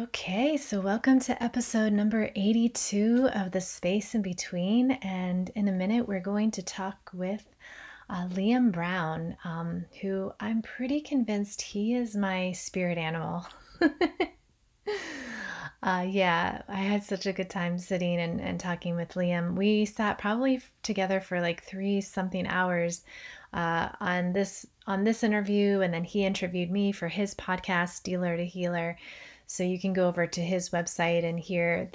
Okay, so welcome to episode number 82 of The Space in Between, and in a minute we're going to talk with Liam Browne, who I'm pretty convinced he is my spirit animal. Yeah, I had such a good time sitting and talking with Liam. We sat probably together for like 3-something hours on this interview, and then he interviewed me for his podcast, Dealer to Healer. So you can go over to his website and hear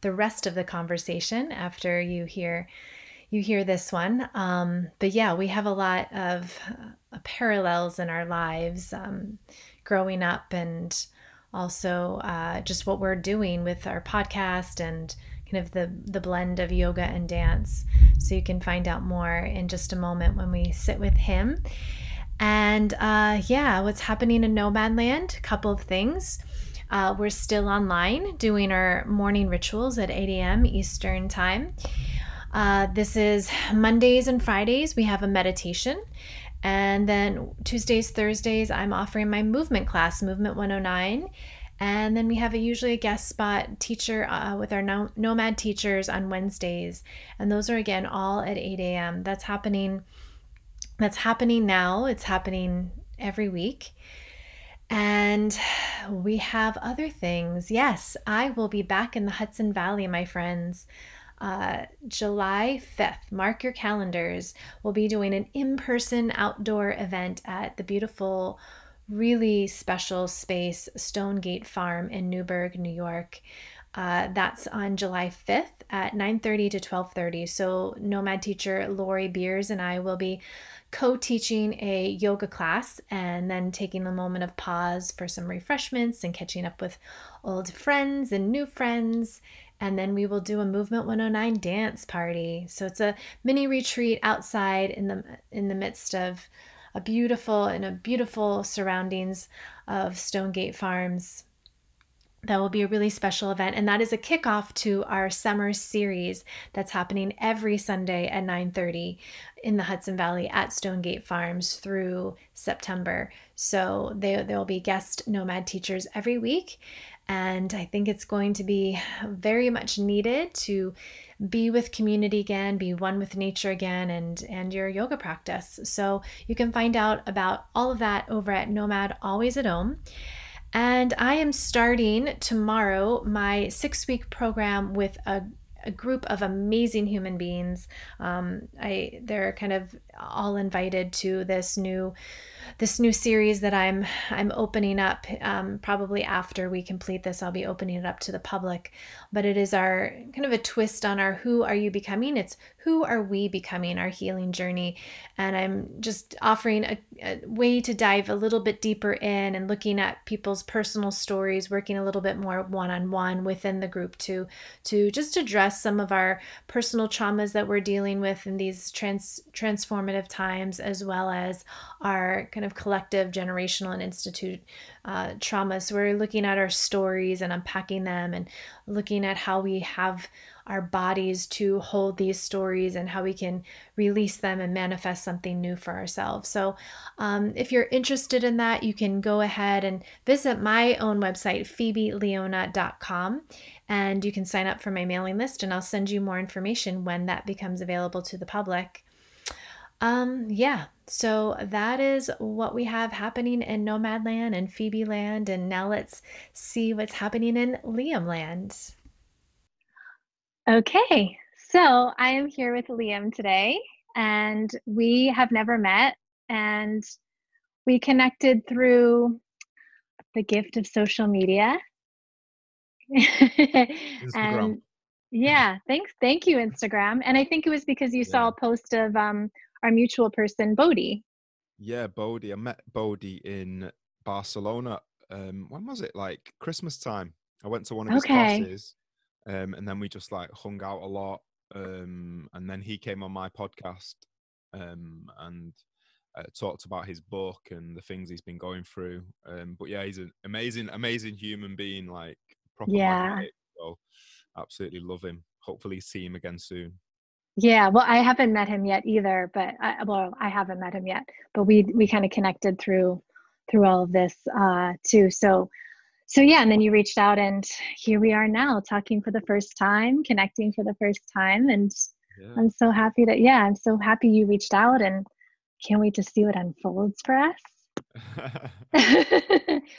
the rest of the conversation after you hear this one. But yeah, we have a lot of parallels in our lives, growing up, and also just what we're doing with our podcast and kind of the blend of yoga and dance. So you can find out more in just a moment when we sit with him. And yeah, what's happening in Nomadland? A couple of things. We're still online doing our morning rituals at 8 a.m. Eastern Time. This is Mondays and Fridays. We have a meditation. And then Tuesdays, Thursdays, I'm offering my movement class, Movement 109. And then we have usually a guest spot teacher with our nomad teachers on Wednesdays. And those are, again, all at 8 a.m. That's happening now. It's happening every week. And we have other things. Yes, I will be back in the Hudson Valley, my friends. July 5th, mark your calendars. We'll be doing an in-person outdoor event at the beautiful, really special space, Stonegate Farm in Newburgh, New York. That's on July 5th at 9:30 to 12:30. So Nomad teacher Lori Beers and I will be co-teaching a yoga class and then taking a moment of pause for some refreshments and catching up with old friends and new friends. And then we will do a Movement 109 dance party. So it's a mini retreat outside in the midst of beautiful surroundings of Stonegate Farms. That will be a really special event, and that is a kickoff to our summer series that's happening every Sunday at 9:30 in the Hudson Valley at Stonegate Farms through September. So there will be guest nomad teachers every week, and I think it's going to be very much needed to be with community again, be one with nature again, and your yoga practice. So you can find out about all of that over at Nomad Always at Home. And I am starting tomorrow my 6-week program with a group of amazing human beings. They're kind of all invited to this new series that I'm opening up. Probably after we complete this, I'll be opening it up to the public. But it is our kind of a twist on our Who Are You Becoming? It's Who Are We Becoming? Our healing journey. And I'm just offering a way to dive a little bit deeper in and looking at people's personal stories, working a little bit more one-on-one within the group to just address some of our personal traumas that we're dealing with in these transformative times, as well as our kind of collective generational and institute trauma. So we're looking at our stories and unpacking them and looking at how we have our bodies to hold these stories and how we can release them and manifest something new for ourselves. So if you're interested in that, you can go ahead and visit my own website, phoebeleona.com, and you can sign up for my mailing list, and I'll send you more information when that becomes available to the public. Yeah, so that is what we have happening in Nomadland and Phoebe Land, and now let's see what's happening in Liam Land. Okay, so I am here with Liam today, and we have never met, and we connected through the gift of social media. Instagram. Yeah, thanks. Thank you, Instagram. And I think it was because you saw a post of our mutual person, Bodhi. Yeah, Bodhi. I met Bodhi in Barcelona. When was it? Like Christmas time. I went to one of his classes, and then we just like hung out a lot. And then he came on my podcast and talked about his book and the things he's been going through. But yeah, he's an amazing, amazing human being. Like proper magnetic. So absolutely love him. Hopefully see him again soon. Yeah, well, I haven't met him yet either, but we kind of connected through all of this too. So So yeah, and then you reached out and here we are now, talking for the first time, connecting for the first time. And yeah. I'm so happy that, yeah, I'm so happy you reached out and can't wait to see what unfolds for us.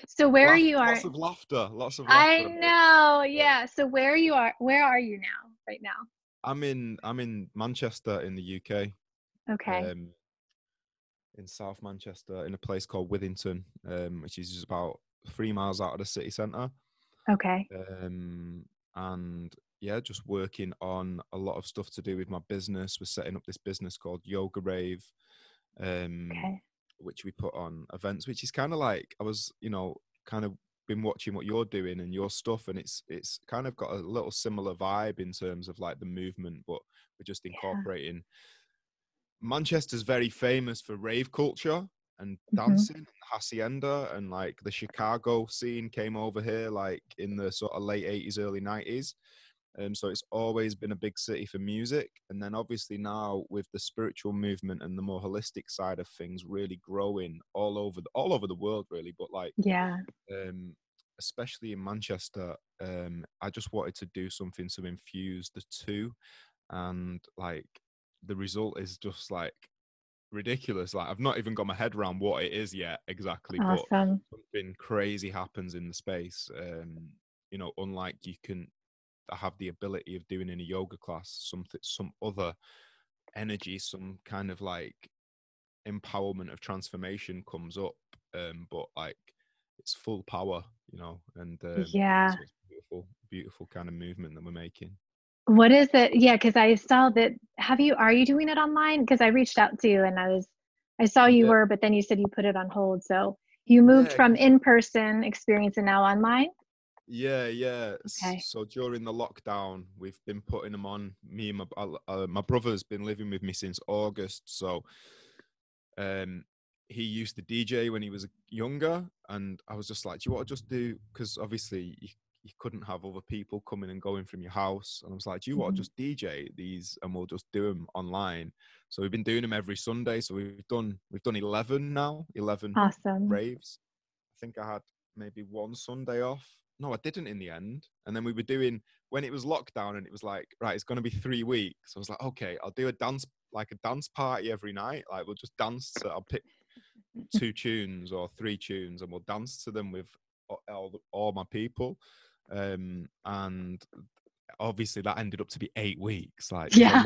So where you are? Lots of laughter, lots of laughter. I know, yeah. So where are you now, right now? I'm in Manchester in the UK. Okay. In South Manchester, in a place called Withington, which is just about 3 miles out of the city centre. Okay. And yeah, just working on a lot of stuff to do with my business. We're setting up this business called Yoga Rave, okay, which we put on events, which is kind of like, I was, you know, kind of been watching what you're doing and your stuff, and it's kind of got a little similar vibe in terms of like the movement, but we're just incorporating. Yeah. Manchester's very famous for rave culture and dancing, mm-hmm, and Hacienda, and like the Chicago scene came over here like in the sort of late 80s, early 90s. So it's always been a big city for music. And then obviously now with the spiritual movement and the more holistic side of things really growing all over the world really. But like, yeah, especially in Manchester, I just wanted to do something to infuse the two. And like the result is just like ridiculous. Like I've not even got my head around what it is yet exactly. Awesome. But something crazy happens in the space. You know, unlike you can have the ability of doing in a yoga class, something, some other energy, some kind of like empowerment of transformation comes up, but like it's full power, you know. And yeah, so it's beautiful kind of movement that we're making. What is it? Yeah, because I saw that. Are you doing it online? Because I reached out to you and I saw you, yeah, were, but then you said you put it on hold, so you moved, yeah, from in-person experience and now online. Yeah. Okay. So during the lockdown, we've been putting them on. Me and my brother's been living with me since August. So he used to DJ when he was younger. And I was just like, do you want to just do, because obviously you couldn't have other people coming and going from your house. And I was like, do you want to just DJ these and we'll just do them online? So we've been doing them every Sunday. So we've done 11 now, 11 awesome raves. I think I had maybe one Sunday off. No, I didn't in the end. And then we were doing, when it was lockdown and it was like, right, it's going to be 3 weeks. I was like, okay, I'll do a dance party every night. Like we'll just dance. So I'll pick 2 tunes or 3 tunes and we'll dance to them with all my people. And obviously that ended up to be 8 weeks. Like, yeah,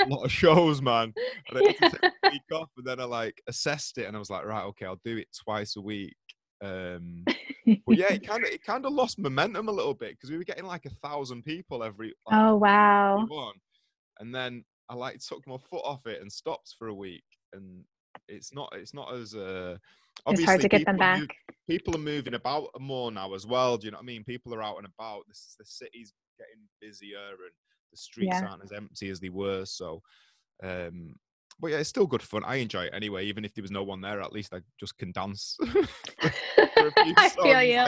a lot of shows, man. And I had to take a week off, and then I like assessed it and I was like, right, okay, I'll do it twice a week. But yeah, it kind of lost momentum a little bit because we were getting like 1,000 people every. Like, oh wow! Everyone. And then I like took my foot off it and stopped for a week, and it's not as obviously it's hard to get them back. People are moving about more now as well. Do you know what I mean? People are out and about. The city's getting busier and the streets, yeah, aren't as empty as they were. So, but yeah, it's still good fun. I enjoy it anyway. Even if there was no one there, at least I just can dance for a few songs. I feel you.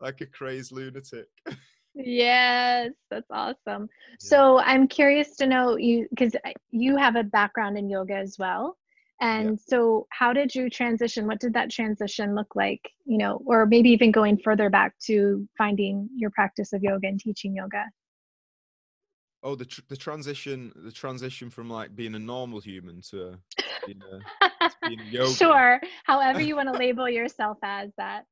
Like a crazed lunatic. Yes, that's awesome. Yeah. So I'm curious to know, you, because you have a background in yoga as well. And yeah, so how did you transition? What did that transition look like? You know, or maybe even going further back to finding your practice of yoga and teaching yoga. Oh, the transition from like being a normal human to being a yoga. Sure, however you want to label yourself as that.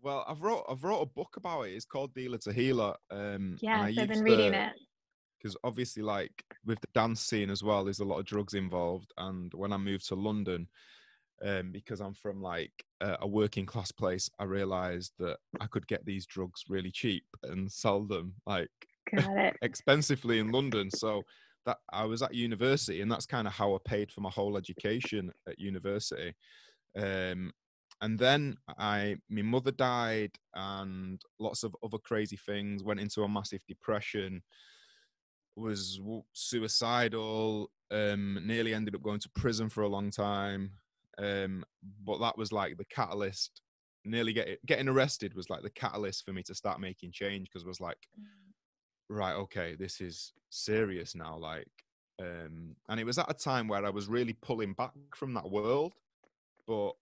Well, I've wrote a book about it. It's called Dealer to Healer. Yeah, I've been reading it. Because obviously, like with the dance scene as well, there's a lot of drugs involved. And when I moved to London, because I'm from like a working class place, I realised that I could get these drugs really cheap and sell them like. Got it. Expensively in London. So that I was at university, and that's kind of how I paid for my whole education at university. And then my mother died and lots of other crazy things, went into a massive depression, was suicidal, nearly ended up going to prison for a long time. But that was like the catalyst. Nearly getting arrested was like the catalyst for me to start making change, because I was like, right, okay, this is serious now. Like, and it was at a time where I was really pulling back from that world, but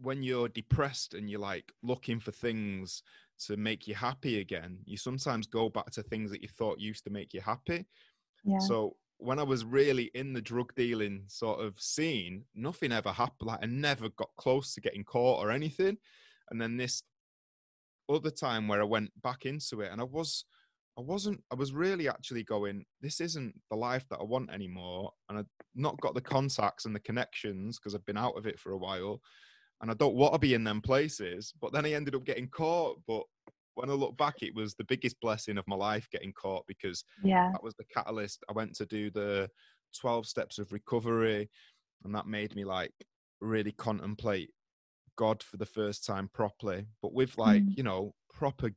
when you're depressed and you're like looking for things to make you happy again, you sometimes go back to things that you thought used to make you happy. Yeah. So when I was really in the drug dealing sort of scene, nothing ever happened. Like I never got close to getting caught or anything. And then this other time where I went back into it and I was really actually going, this isn't the life that I want anymore. And I've not got the contacts and the connections because I've been out of it for a while. And I don't want to be in them places. But then I ended up getting caught. But when I look back, it was the biggest blessing of my life getting caught, because that was the catalyst. I went to do the 12 steps of recovery, and that made me like really contemplate God for the first time properly. But with like, you know, proper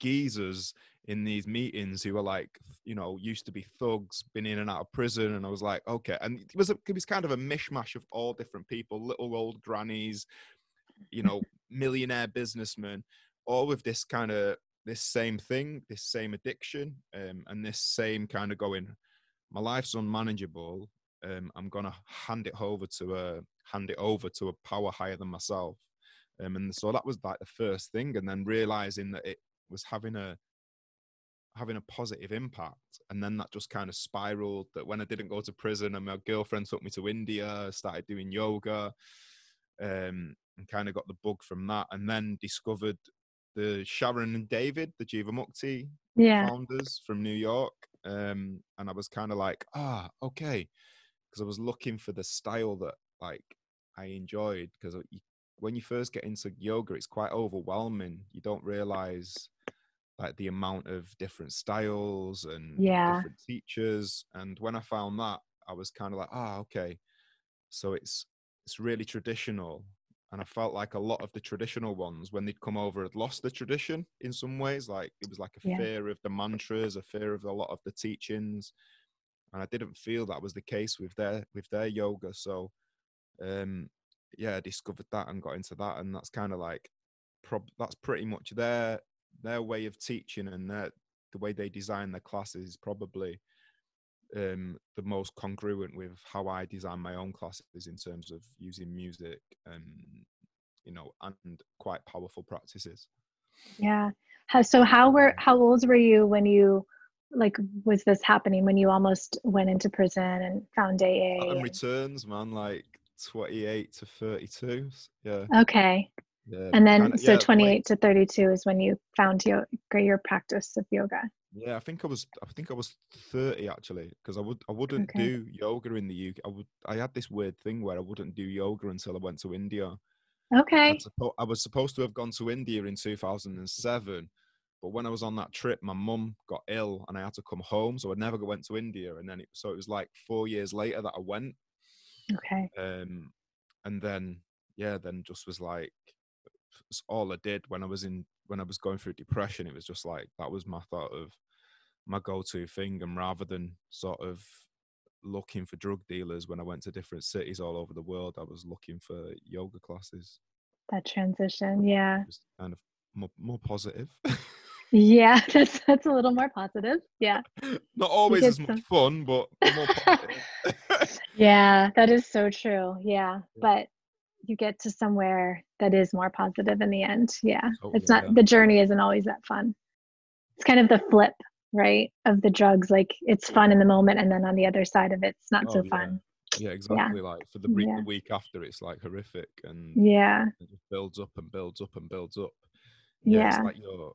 geezers in these meetings who were like, you know, used to be thugs, been in and out of prison. And I was like, okay. And it was kind of a mishmash of all different people, little old grannies, you know, millionaire businessmen, all with this kind of, this same thing, this same addiction, and this same kind of going, my life's unmanageable. I'm going to hand it over to a power higher than myself. And so that was like the first thing. And then realizing that it was having a positive impact, and then that just kind of spiraled. That when I didn't go to prison and my girlfriend took me to India, I started doing yoga, and kind of got the bug from that, and then discovered the Sharon and David, the Jivamukti founders from New York, and I was kind of like, okay, because I was looking for the style that like I enjoyed, because when you first get into yoga it's quite overwhelming. You don't realize like the amount of different styles and different teachers. And when I found that, I was kind of like, okay, so it's really traditional. And I felt like a lot of the traditional ones, when they'd come over, had lost the tradition in some ways. Like it was like a fear of the mantras, a fear of a lot of the teachings. And I didn't feel that was the case with their yoga. So I discovered that and got into that. And that's kind of like, that's pretty much their way of teaching, and the way they design their classes is probably the most congruent with how I design my own classes in terms of using music, you know, and quite powerful practices. Yeah. So how old were you when you, like, was this happening, when you almost went into prison and found AA? And returns, man, like 28 to 32. Yeah. Okay. Yeah, and then kinda, so 28 to 32 is when you found your practice of yoga. Yeah, I think I was 30 actually, because I wouldn't do yoga in the UK. I had this weird thing where I wouldn't do yoga until I went to India. Okay. I was supposed to have gone to India in 2007, but when I was on that trip, my mum got ill and I had to come home, so I never went to India. And then it was like 4 years later that I went. Okay. And then just was like. All I did when I was going through depression, it was just like that was my thought of my go-to thing. And rather than sort of looking for drug dealers when I went to different cities all over the world, I was looking for yoga classes. That transition, yeah, just kind of more positive. Yeah, that's a little more positive. Yeah, not always as much fun, but more positive. Yeah, that is so true. Yeah, but you get to somewhere that is more positive in the end. Yeah. Totally, it's not, the journey isn't always that fun. It's kind of the flip, right, of the drugs. Like it's fun in the moment, and then on the other side of it, it's not so fun. Yeah, exactly. Yeah. Like for the week after, it's like horrific, and it just builds up and builds up and builds up. Yeah. It's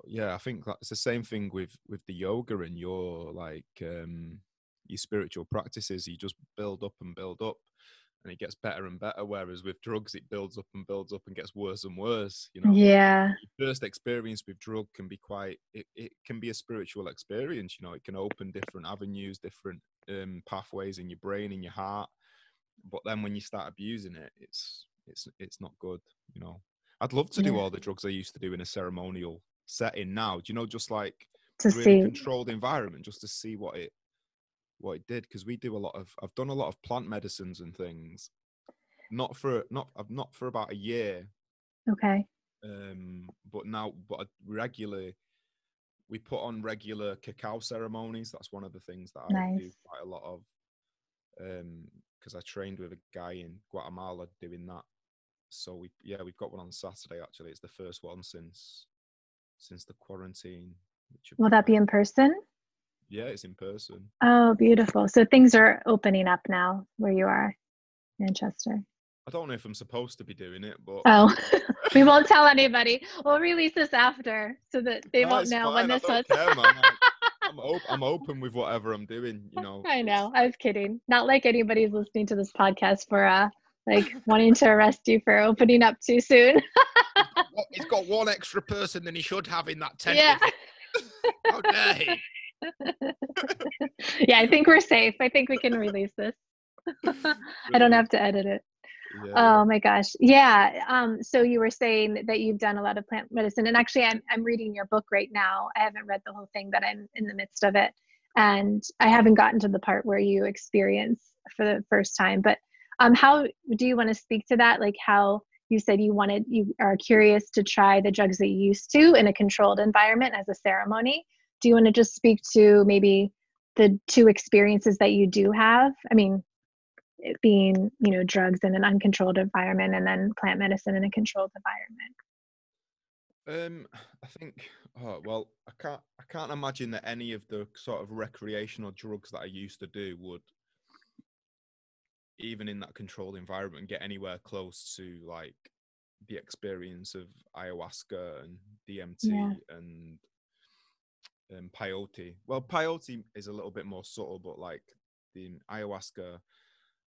like I think that's the same thing with the yoga and your like, your spiritual practices. You just build up and build up. And it gets better and better, whereas with drugs it builds up and gets worse and worse, you know. Yeah, your first experience with drug can be quite, it can be a spiritual experience, you know. It can open different avenues, different pathways in your brain, in your heart. But then when you start abusing it, it's not good, you know. I'd love to do all the drugs I used to do in a ceremonial setting now, do you know, just like to really controlled environment, just to see what it did. Because we do I've done a lot of plant medicines and things, not for about a year. Okay. But regularly we put on regular cacao ceremonies. That's one of the things that I do quite a lot of, because I trained with a guy in Guatemala doing that, So we've got one on Saturday actually. It's the first one since the quarantine. Will that be in person? Yeah, it's in person. Oh, beautiful. So things are opening up now where you are, Manchester. I don't know if I'm supposed to be doing it, but... Oh, we won't tell anybody. We'll release this after so that they won't know when this was. I'm open with whatever I'm doing, you know. I know. I was kidding. Not like anybody's listening to this podcast for wanting to arrest you for opening up too soon. He's got one extra person than he should have in that tent. Yeah. How dare he? Yeah, I think we're safe. I think we can release this. I don't have to edit it. Yeah. Oh my gosh. Yeah. So you were saying that you've done a lot of plant medicine, and actually I'm reading your book right now. I haven't read the whole thing, but I'm in the midst of it, and I haven't gotten to the part where you experience for the first time, but how do you want to speak to that? Like how you said you are curious to try the drugs that you used to in a controlled environment as a ceremony. Do you want to just speak to maybe the two experiences that you do have? I mean, it being, you know, drugs in an uncontrolled environment and then plant medicine in a controlled environment. I think, I can't imagine that any of the sort of recreational drugs that I used to do would, even in that controlled environment, get anywhere close to like the experience of ayahuasca and DMT and peyote. Well, peyote is a little bit more subtle, but like the ayahuasca,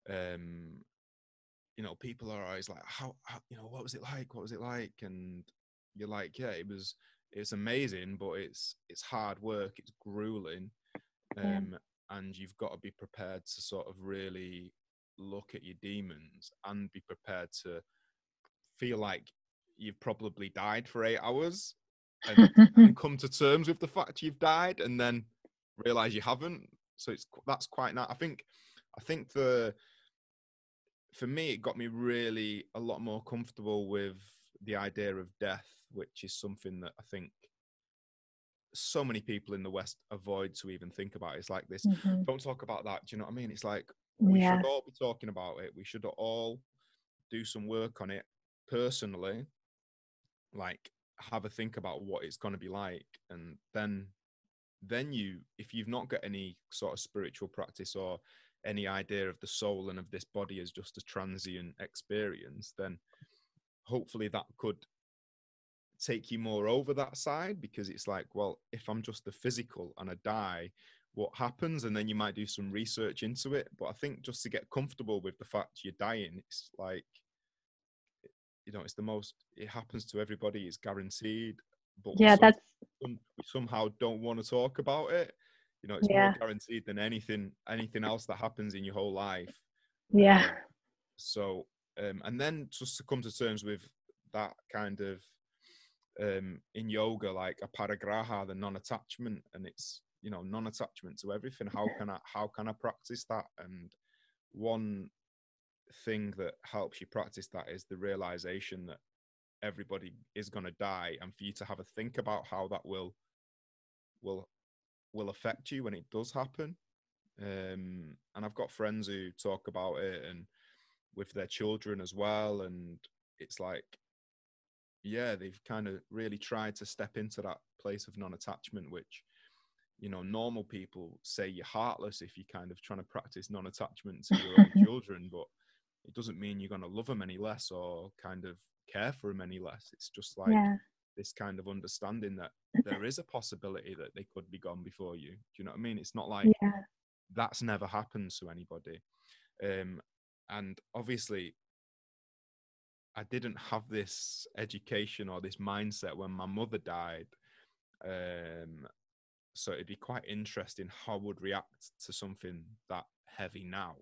you know, people are always like, how you know, what was it like? And you're like, yeah, it's amazing, but it's hard work, it's grueling, and you've got to be prepared to sort of really look at your demons and be prepared to feel like you've probably died for 8 hours and come to terms with the fact you've died, and then realize you haven't. So that's quite nice. I think for me, it got me really a lot more comfortable with the idea of death, which is something that I think so many people in the West avoid to even think about. It's like this, don't talk about that. Do you know what I mean? It's like, we should all be talking about it. We should all do some work on it personally, like have a think about what it's going to be like. And then you, if you've not got any sort of spiritual practice or any idea of the soul and of this body as just a transient experience, then hopefully that could take you more over that side, because it's like, well, if I'm just the physical and I die, what happens? And then you might do some research into it. But I think just to get comfortable with the fact you're dying, it's like, you know, it's the most, it happens to everybody, it's guaranteed. But we somehow don't want to talk about it. You know, it's more guaranteed than anything else that happens in your whole life. Yeah. And then just to come to terms with that kind of, in yoga, like a aparigraha, the non-attachment, and it's, you know, non-attachment to everything. How can I practice that? And one thing that helps you practice that is the realization that everybody is going to die, and for you to have a think about how that will affect you when it does happen. And I've got friends who talk about it, and with their children as well, and it's like, yeah, they've kind of really tried to step into that place of non-attachment, which, you know, normal people say you're heartless if you're kind of trying to practice non-attachment to your own children, but it doesn't mean you're going to love them any less or kind of care for them any less. It's just like this kind of understanding that there is a possibility that they could be gone before you. Do you know what I mean? It's not like that's never happened to anybody. And obviously I didn't have this education or this mindset when my mother died. So it'd be quite interesting how I would react to something that heavy now.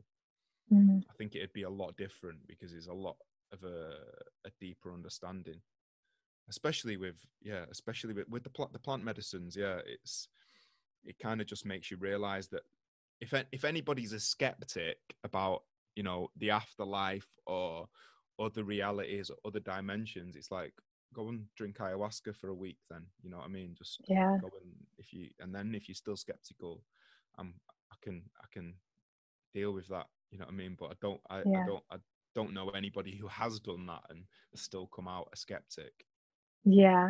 I think it'd be a lot different, because there's a lot of a deeper understanding, especially with the plant medicines. Yeah, it kind of just makes you realize that if anybody's a skeptic about, you know, the afterlife or other realities or other dimensions, it's like, go and drink ayahuasca for a week then, you know what I mean? Just go, and if you're still skeptical, I can deal with that, you know what I mean? But I don't, I, yeah. I don't, I don't know anybody who has done that and still come out a skeptic. Yeah.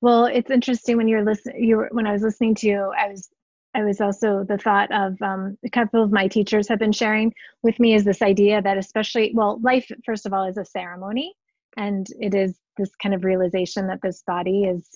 Well, it's interesting when you're listening, when I was listening to you, I was also the thought of a couple of my teachers have been sharing with me is this idea that especially, well, life, first of all, is a ceremony. And it is this kind of realization that this body is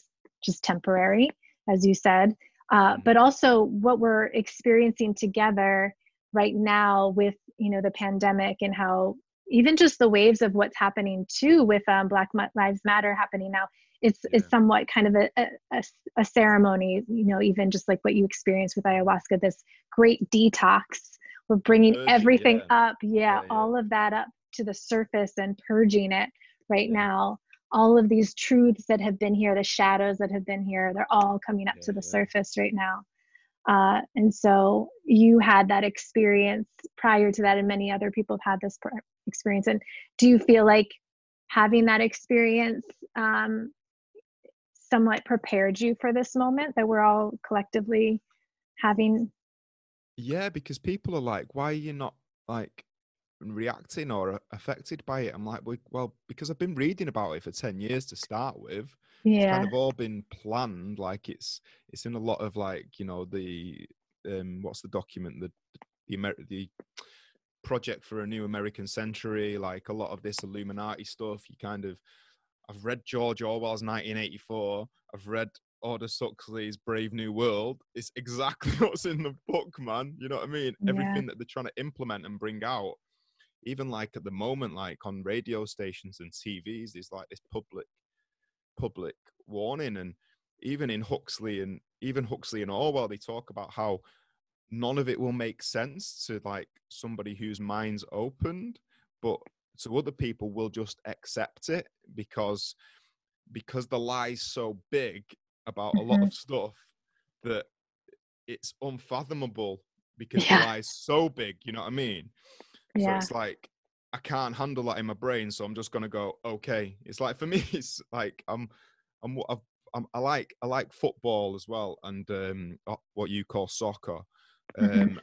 just temporary, as you said, but also what we're experiencing together right now with, you know, the pandemic and how even just the waves of what's happening too with Black Lives Matter happening now, it's somewhat kind of a ceremony, you know, even just like what you experienced with ayahuasca, this great detox. We're bringing everything up. All of that up to the surface and purging it right now. All of these truths that have been here, the shadows that have been here, they're all coming up to the surface right now. And so you had that experience prior to that, and many other people have had this experience. And do you feel like having that experience somewhat prepared you for this moment that we're all collectively having? Yeah, because people are like, why are you not like reacting or affected by it? I'm like, well, because I've been reading about it for 10 years to start with. It's kind of all been planned. Like it's in a lot of, like, you know, the what's the document, the Project for a New American Century, like a lot of this Illuminati stuff. I've read George Orwell's 1984. I've read Aldous Huxley's Brave New World. It's exactly what's in the book, man. You know what I mean? Yeah. Everything that they're trying to implement and bring out, even like at the moment, like on radio stations and TVs, is like this public warning. And even in Huxley and Orwell, they talk about how none of it will make sense to like somebody whose mind's opened, but to other people will just accept it because the lie's so big about a lot of stuff that it's unfathomable, because the lie's so big, you know what I mean? So it's like, I can't handle that in my brain, so I'm just gonna go, okay. It's like, for me, it's like I like football as well, and what you call soccer, and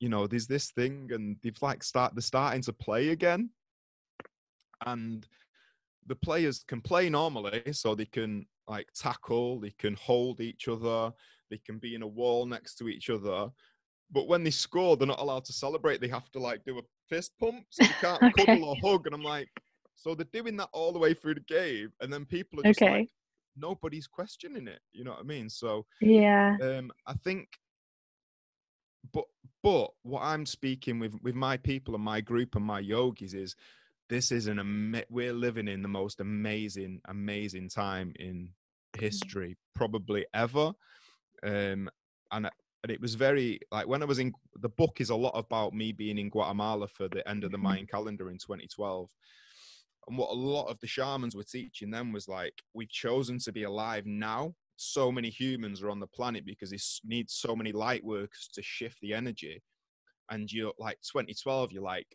you know, there's this thing, and they're starting to play again, and the players can play normally, so they can like tackle, they can hold each other, they can be in a wall next to each other. But when they score, they're not allowed to celebrate. They have to like do a fist pump, so you can't cuddle or hug. And I'm like, so they're doing that all the way through the game, and then people are just like, nobody's questioning it. You know what I mean? So I think, but what I'm speaking with my people and my group and my yogis is, this is we're living in the most amazing time in history probably ever, and it was very, like, when I was in, the book is a lot about me being in Guatemala for the end of the Mayan calendar in 2012. And what a lot of the shamans were teaching them was like, we've chosen to be alive now. So many humans are on the planet because they need so many light workers to shift the energy. And you're like, 2012, you're like,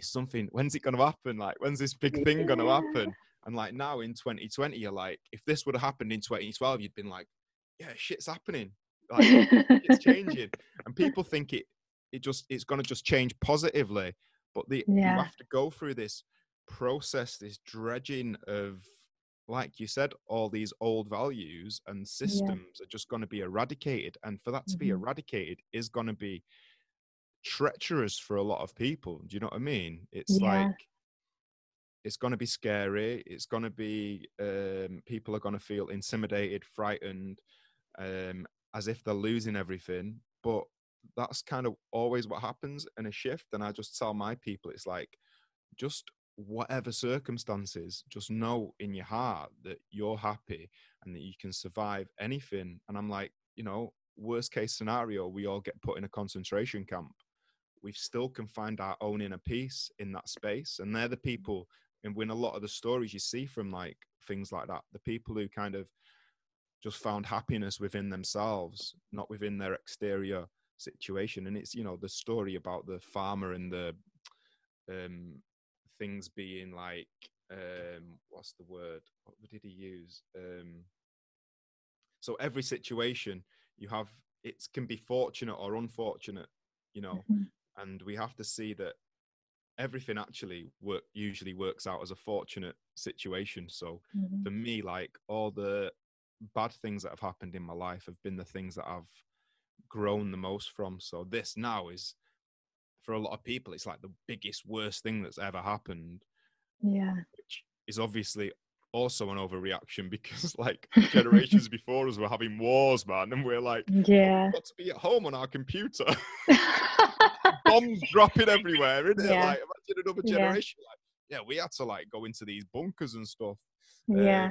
it's something, when's it going to happen? Like, when's this big thing going to happen? And like now in 2020, you're like, if this would have happened in 2012, you'd been like, yeah, shit's happening. Like, it's changing, and people think it's going to just change positively, but you have to go through this process, this dredging of, like you said, all these old values and systems are just going to be eradicated, and for that to be eradicated is going to be treacherous for a lot of people. Do you know what I mean? It's like, it's going to be scary, it's going to be people are going to feel intimidated, frightened, as if they're losing everything. But that's kind of always what happens in a shift. And I just tell my people, it's like, just whatever circumstances, just know in your heart that you're happy and that you can survive anything. And I'm like, you know, worst case scenario, we all get put in a concentration camp. We still can find our own inner peace in that space. And they're the people, and when a lot of the stories you see from like things like that, the people who kind of just found happiness within themselves, not within their exterior situation. And it's, you know, the story about the farmer and the things being like, what's the word? What did he use? So every situation you have, it can be fortunate or unfortunate, you know, and we have to see that everything actually usually works out as a fortunate situation. So mm-hmm. for me, like, all the bad things that have happened in my life have been the things that I've grown the most from. So this now is, for a lot of people, it's like the biggest, worst thing that's ever happened. Yeah. Which is obviously also an overreaction, because like generations before us were having wars, man, and we're like, yeah, we've got to be at home on our computer. Bombs dropping everywhere, isn't it? Yeah. Like, imagine another generation. Yeah. Like, yeah, we had to like go into these bunkers and stuff. Yeah.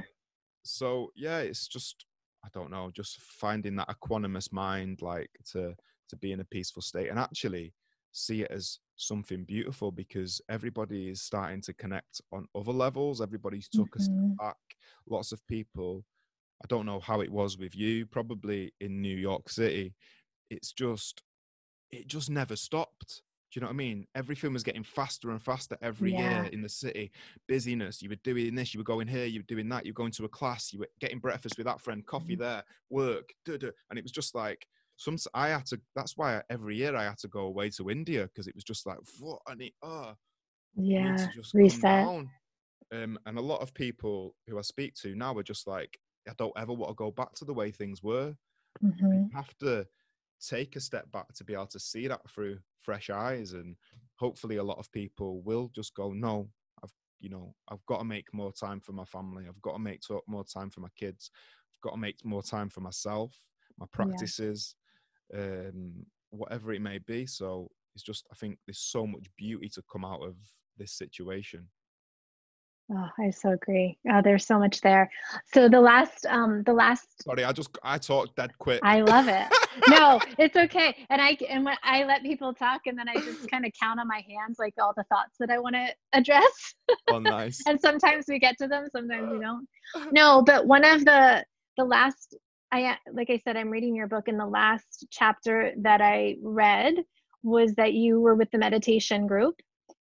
So yeah, it's just, I don't know, just finding that equanimous mind, like to be in a peaceful state and actually see it as something beautiful, because everybody is starting to connect on other levels. Everybody's took mm-hmm. a step back. Lots of people, I don't know how it was with you, probably in New York City, it just never stopped. Do you know what I mean? Everything was getting faster and faster every year in the city. Busyness, you were doing this, you were going here, you were doing that, you were going to a class, you were getting breakfast with that friend, coffee mm-hmm. there, work, and it was just like, that's why every year I had to go away to India, because it was just like, what? I need to just reset. And a lot of people who I speak to now are just like, I don't ever want to go back to the way things were. Mm-hmm. You have to take a step back to be able to see that through fresh eyes, and hopefully a lot of people will just go, no, I've got to make more time for my family. I've got to make more time for my kids. I've got to make more time for myself, my practices. Whatever it may be. So it's just, I think there's so much beauty to come out of this situation. Oh, I so agree. Oh, there's so much there. So the last. Sorry, I talked dead quick. I love it. No, it's okay. And when I let people talk, and then I just kind of count on my hands, like all the thoughts that I want to address. Oh, nice. And sometimes we get to them, sometimes we don't. No, but one of the last, like I said, I'm reading your book, and the last chapter that I read was that you were with the meditation group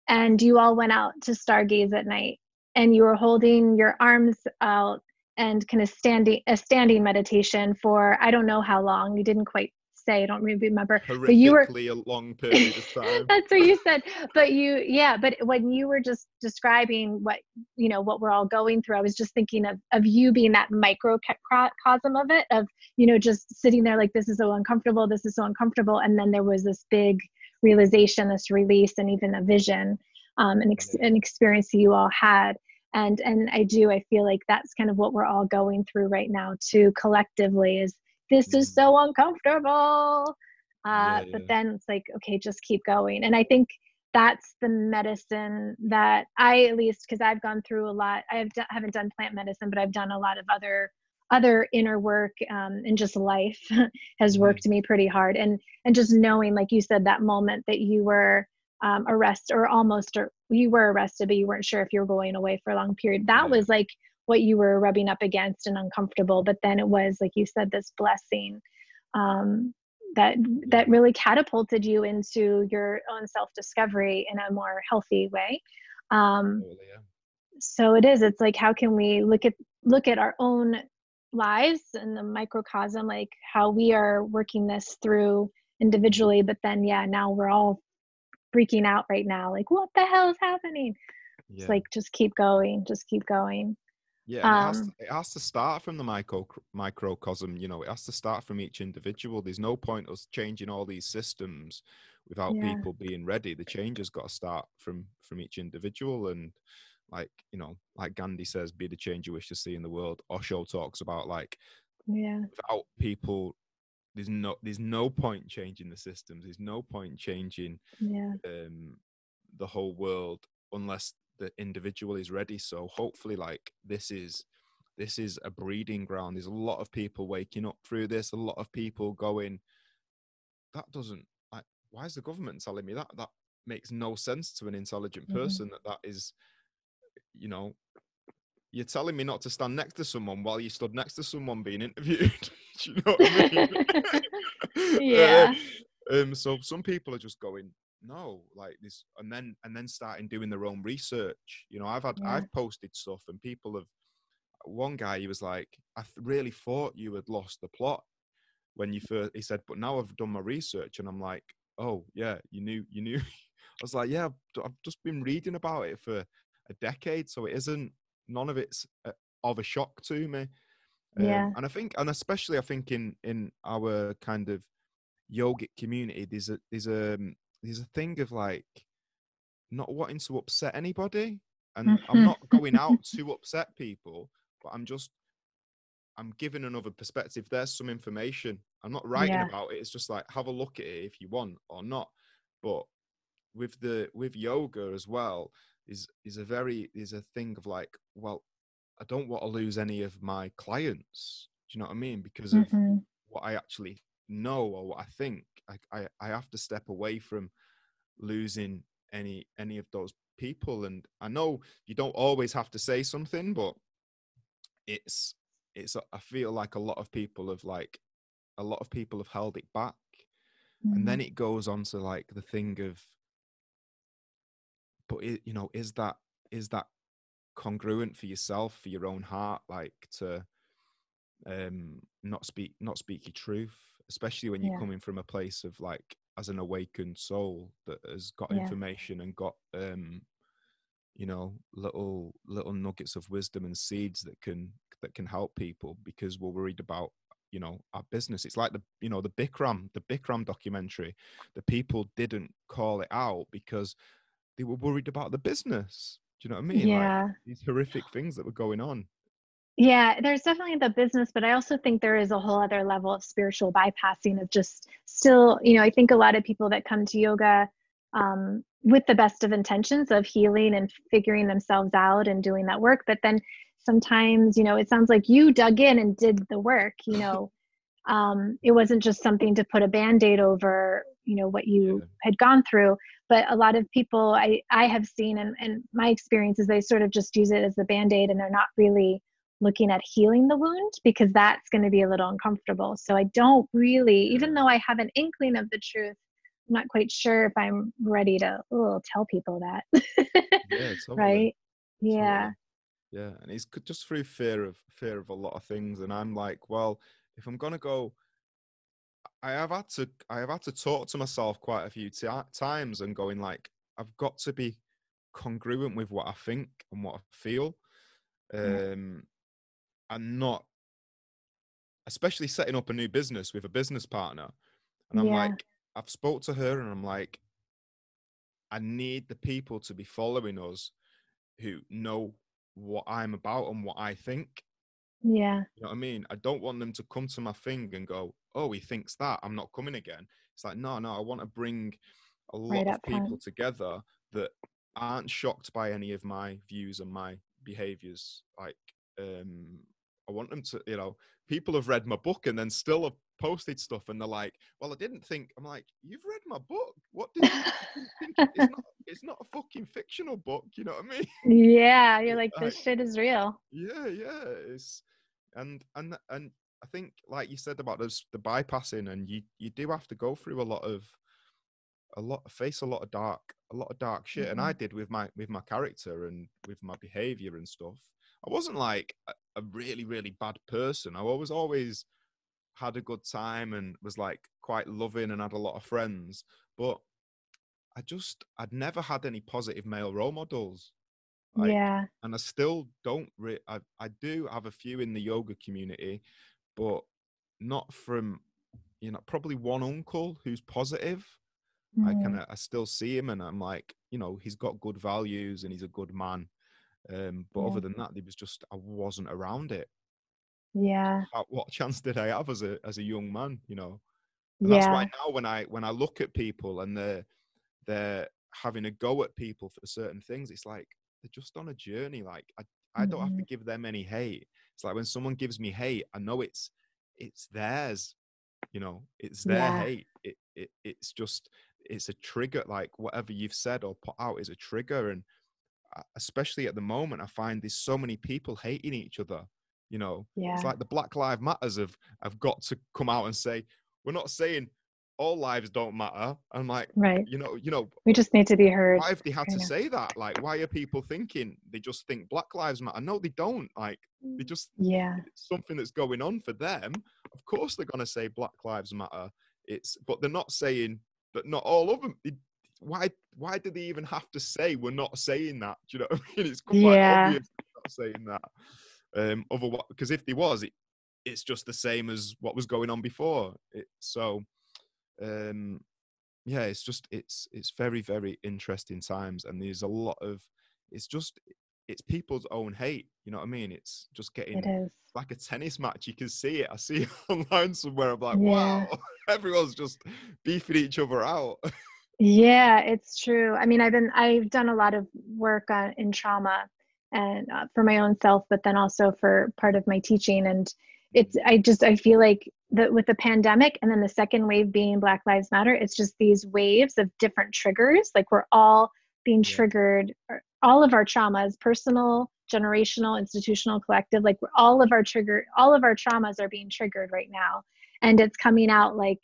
and you all went out to stargaze at night, and you were holding your arms out and kind of standing meditation for, I don't know how long, you didn't quite say, I don't really remember. But you were a long period of time. That's what you said. But when you were just describing what we're all going through, I was just thinking of you being that microcosm of it, of, just sitting there like, this is so uncomfortable. And then there was this big realization, this release, and even a vision, an experience that you all had. And I feel like that's kind of what we're all going through right now too, collectively, is, this is so uncomfortable. But then it's like, okay, just keep going. And I think that's the medicine that I, at least, because I've gone through a lot, haven't done plant medicine, but I've done a lot of other inner work, and just life has worked me pretty hard. And just knowing, like you said, that moment that you were arrested, or you were arrested, but you weren't sure if you were going away for a long period. That was like what you were rubbing up against and uncomfortable, but then it was, like you said, this blessing that really catapulted you into your own self-discovery in a more healthy way. So it is. It's like, how can we look at our own lives and the microcosm, like how we are working this through individually, but then now we're all freaking out right now. Like, what the hell is happening? Yeah. It's like, just keep going. Yeah, it has to start from the microcosm, it has to start from each individual. There's no point us changing all these systems without people being ready. The change has got to start from each individual. And like Gandhi says, be the change you wish to see in the world. Osho talks about, like, without people, there's no point changing the systems. There's no point changing the whole world unless the individual is ready. So hopefully, like, this is a breeding ground. There's a lot of people waking up through this, a lot of people going, why is the government telling me that makes no sense to an intelligent person? Mm-hmm. that is, you're telling me not to stand next to someone while you stood next to someone being interviewed. Do you know what I mean? So some people are just going, no, like this, and then starting doing their own research. I've posted stuff, and people have, one guy, he was like, I really thought you had lost the plot when you first, he said, but now I've done my research. And I'm like, oh yeah, you knew I was like, yeah, I've just been reading about it for a decade, so it isn't, none of it's of a shock to me. Yeah. And I think, and especially I think in our kind of yogic community, there's a thing of like not wanting to upset anybody, and I'm not going out to upset people, but I'm giving another perspective. There's some information. I'm not writing about it. It's just like, have a look at it if you want or not. But with yoga as well is a thing of like, well, I don't want to lose any of my clients. Do you know what I mean? Because of what I actually know or what I think, I have to step away from losing any of those people. And I know you don't always have to say something, but it's I feel like a lot of people have held it back. And then it goes on to like the thing of, but it, you know, is that congruent for yourself, for your own heart, like to not speak your truth, especially when you're coming from a place of like, as an awakened soul that has got information and got you know, little nuggets of wisdom and seeds that can help people, because we're worried about, you know, our business. It's like the Bikram documentary. The people didn't call it out because they were worried about the business. Do you know what I mean? Yeah. Like, these horrific things that were going on. Yeah, there's definitely the business, but I also think there is a whole other level of spiritual bypassing of just still, you know, I think a lot of people that come to yoga with the best of intentions of healing and figuring themselves out and doing that work. But then sometimes, you know, it sounds like you dug in and did the work, you know, it wasn't just something to put a Band-Aid over, you know, what you had gone through. But a lot of people I have seen, and my experience is they sort of just use it as the Band-Aid, and they're not really looking at healing the wound, because that's going to be a little uncomfortable. So I don't really, even though I have an inkling of the truth, I'm not quite sure if I'm ready to tell people that. Yeah, totally. Right? Yeah. Yeah. And it's just through fear of a lot of things. And I'm like, well, if I'm going to go, I have had to talk to myself quite a few times and going like, I've got to be congruent with what I think and what I feel. And not, especially setting up a new business with a business partner. And I'm like, I've spoke to her and I'm like, I need the people to be following us who know what I'm about and what I think. Yeah. You know what I mean? I don't want them to come to my thing and go, oh, he thinks that, I'm not coming again. It's like, no, I want to bring a lot of people together that aren't shocked by any of my views and my behaviors. Like, I want them to, you know, people have read my book and then still have posted stuff and they're like, well, I didn't think. I'm like, you've read my book. What did you think? It's not a fucking fictional book. You know what I mean? Yeah. You're like, this shit is real. Yeah. Yeah. It's, and I think like you said about this, the bypassing, and you do have to go through face a lot of dark shit. And I did with my character and with my behavior and stuff. I wasn't like a really, really bad person. I always had a good time and was like quite loving and had a lot of friends, but I'd never had any positive male role models. Like, yeah. And I still don't I do have a few in the yoga community, but not from, you know, probably one uncle who's positive. I still see him and I'm like, you know, he's got good values and he's a good man. But other than that, it was just, I wasn't around it. Yeah. What chance did I have as a young man, you know? And that's why now when I look at people and they're having a go at people for certain things, it's like, they're just on a journey. Like I don't have to give them any hate. It's like when someone gives me hate, I know it's theirs, you know, it's their hate. It's just, it's a trigger. Like whatever you've said or put out is a trigger. And especially at the moment, I find there's so many people hating each other, you know. It's like the Black Lives Matters have got to come out and say, we're not saying all lives don't matter. I'm like, right, you know, we just need to be heard. Why have they had to say that? Like, why are people thinking they just think Black Lives Matter? No, they don't. Like, they just, it's something that's going on for them. Of course they're going to say Black Lives Matter. But they're not saying that not all of them. Why why did they even have to say we're not saying that? Do you know what I mean? It's quite obvious they're not saying that. Because if they was, it's just the same as what was going on before. Yeah, it's very, very interesting times, and there's a lot of it's people's own hate, you know what I mean? It's just getting like a tennis match. You can see it. I see it online somewhere. I'm like, wow, everyone's just beefing each other out. Yeah, it's true. I mean, I've done a lot of work in trauma and for my own self, but then also for part of my teaching. And I feel like that with the pandemic and then the second wave being Black Lives Matter, it's just these waves of different triggers. Like we're all being triggered, all of our traumas, personal, generational, institutional, collective, like all of our traumas are being triggered right now. And it's coming out like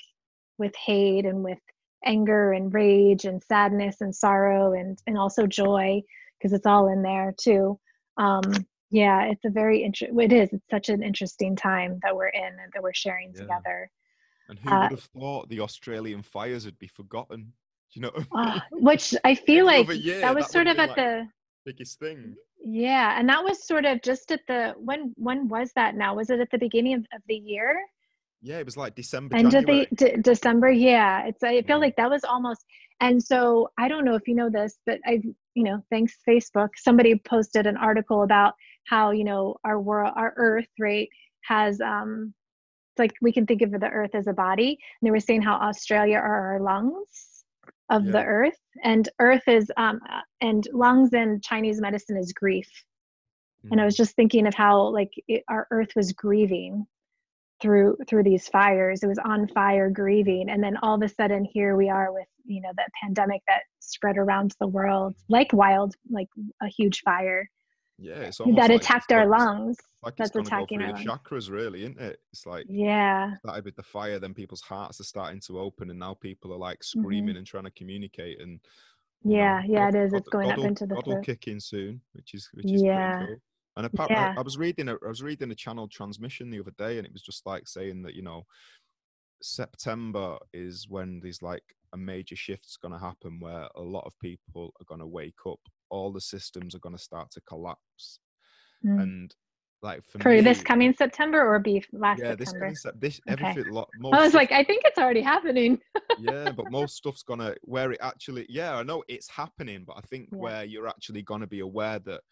with hate and with anger and rage and sadness and sorrow and also joy, because it's all in there too. Yeah, it's a very it's such an interesting time that we're in and that we're sharing together. And who would have thought the Australian fires would be forgotten? Do you know what I mean? Which I feel like that was sort of at the biggest thing. Yeah, and that was sort of just at the when was that now? Was it at the beginning of the year? Yeah, it was like December. End of the December, yeah. I feel like that was almost. And so I don't know if you know this, but thanks Facebook, somebody posted an article about how, our world, our earth, right, has, it's like we can think of the earth as a body. And they were saying how Australia are our lungs of the earth, and earth is, and lungs in Chinese medicine is grief. Mm. And I was just thinking of how like our earth was grieving through these fires. It was on fire, grieving, and then all of a sudden here we are with that pandemic that spread around the world like a huge fire. Yeah, it's almost that attacked our lungs. Like that's attacking our chakras, really, isn't it? It's like started with the fire, then people's hearts are starting to open, and now people are like screaming and trying to communicate. And it's going up into the throat. God will kick in soon, which is pretty cool. And I was reading a channeled transmission the other day, and it was just like saying that, September is when there's like a major shift's going to happen where a lot of people are going to wake up. All the systems are going to start to collapse. Mm. And like for me, this coming September or September? Everything. I was like, I think it's already happening. Yeah, but most stuff's going to, where it actually, I know it's happening, but I think where you're actually going to be aware that,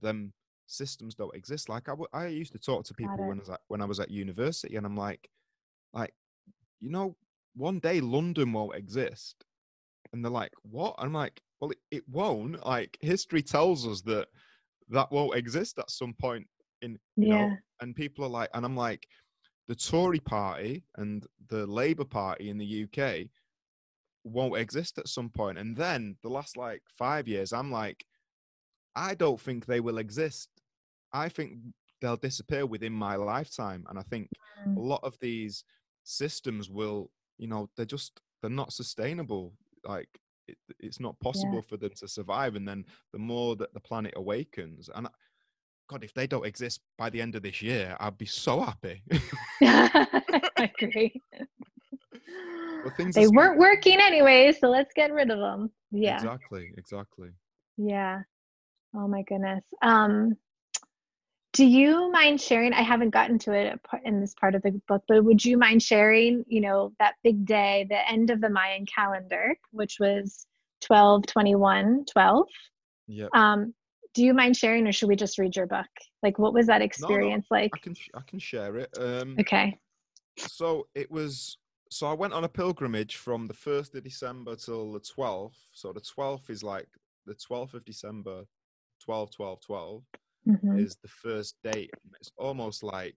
then systems don't exist. Like I used to talk to people when I was at university, and I'm like one day London won't exist, and they're like, what? I'm like, well, it won't. Like history tells us that won't exist at some point in know. And people are like, and I'm like, the Tory party and the Labour party in the UK won't exist at some point. And then the last like 5 years, I'm like, I don't think they will exist. I think they'll disappear within my lifetime. And I think a lot of these systems will, they're not sustainable. Like it's not possible for them to survive. And then the more that the planet awakens, and God, if they don't exist by the end of this year, I'd be so happy. I agree. Well, they weren't working anyway, so let's get rid of them. Yeah, exactly. Yeah. Oh my goodness. Do you mind sharing? I haven't gotten to it in this part of the book, but would you mind sharing, that big day, the end of the Mayan calendar, which was 12/21/12? Yeah. Do you mind sharing, or should we just read your book? Like, what was that experience like? I can share it. Okay. So I went on a pilgrimage from the 1st of December till the 12th. So the 12th is like the 12th of December. 12/12/12 is the first date. It's almost like,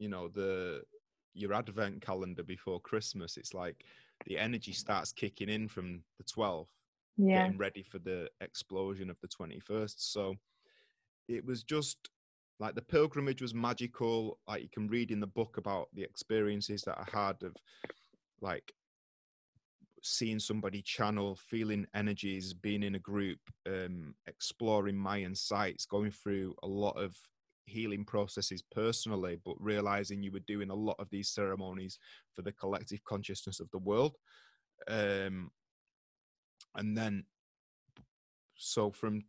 your advent calendar before Christmas. It's like the energy starts kicking in from the 12th, getting ready for the explosion of the 21st. So it was just like the pilgrimage was magical. Like you can read in the book about the experiences that I had of like seeing somebody channel, feeling energies, being in a group, exploring Mayan sites, going through a lot of healing processes personally, but realizing you were doing a lot of these ceremonies for the collective consciousness of the world. And then, so from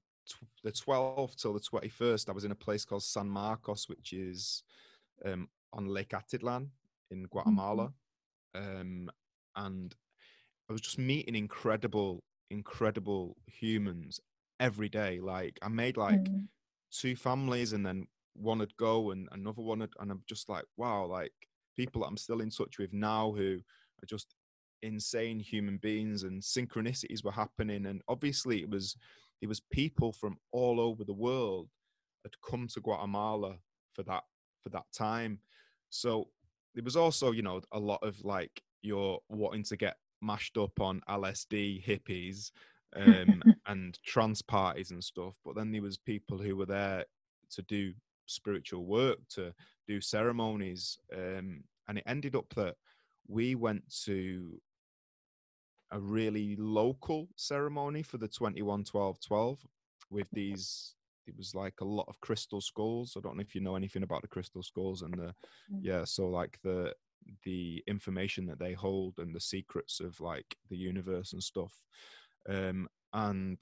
the 12th till the 21st, I was in a place called San Marcos, which is on Lake Atitlan in Guatemala. Mm-hmm. And I was just meeting incredible humans every day. Like I made like two families, and then one would go and another one would, and I'm just like, wow, like people that I'm still in touch with now who are just insane human beings, and synchronicities were happening. And obviously it was people from all over the world had come to Guatemala for that time. So there was also, you know, a lot of like you're wanting to get mashed up on LSD hippies and trance parties and stuff, but then there was people who were there to do spiritual work, to do ceremonies, and it ended up that we went to a really local ceremony for the 21-12-12 with these. It was like a lot of crystal skulls. I don't know if you know anything about the crystal skulls and the, yeah, so like the information that they hold and the secrets of like the universe and stuff. And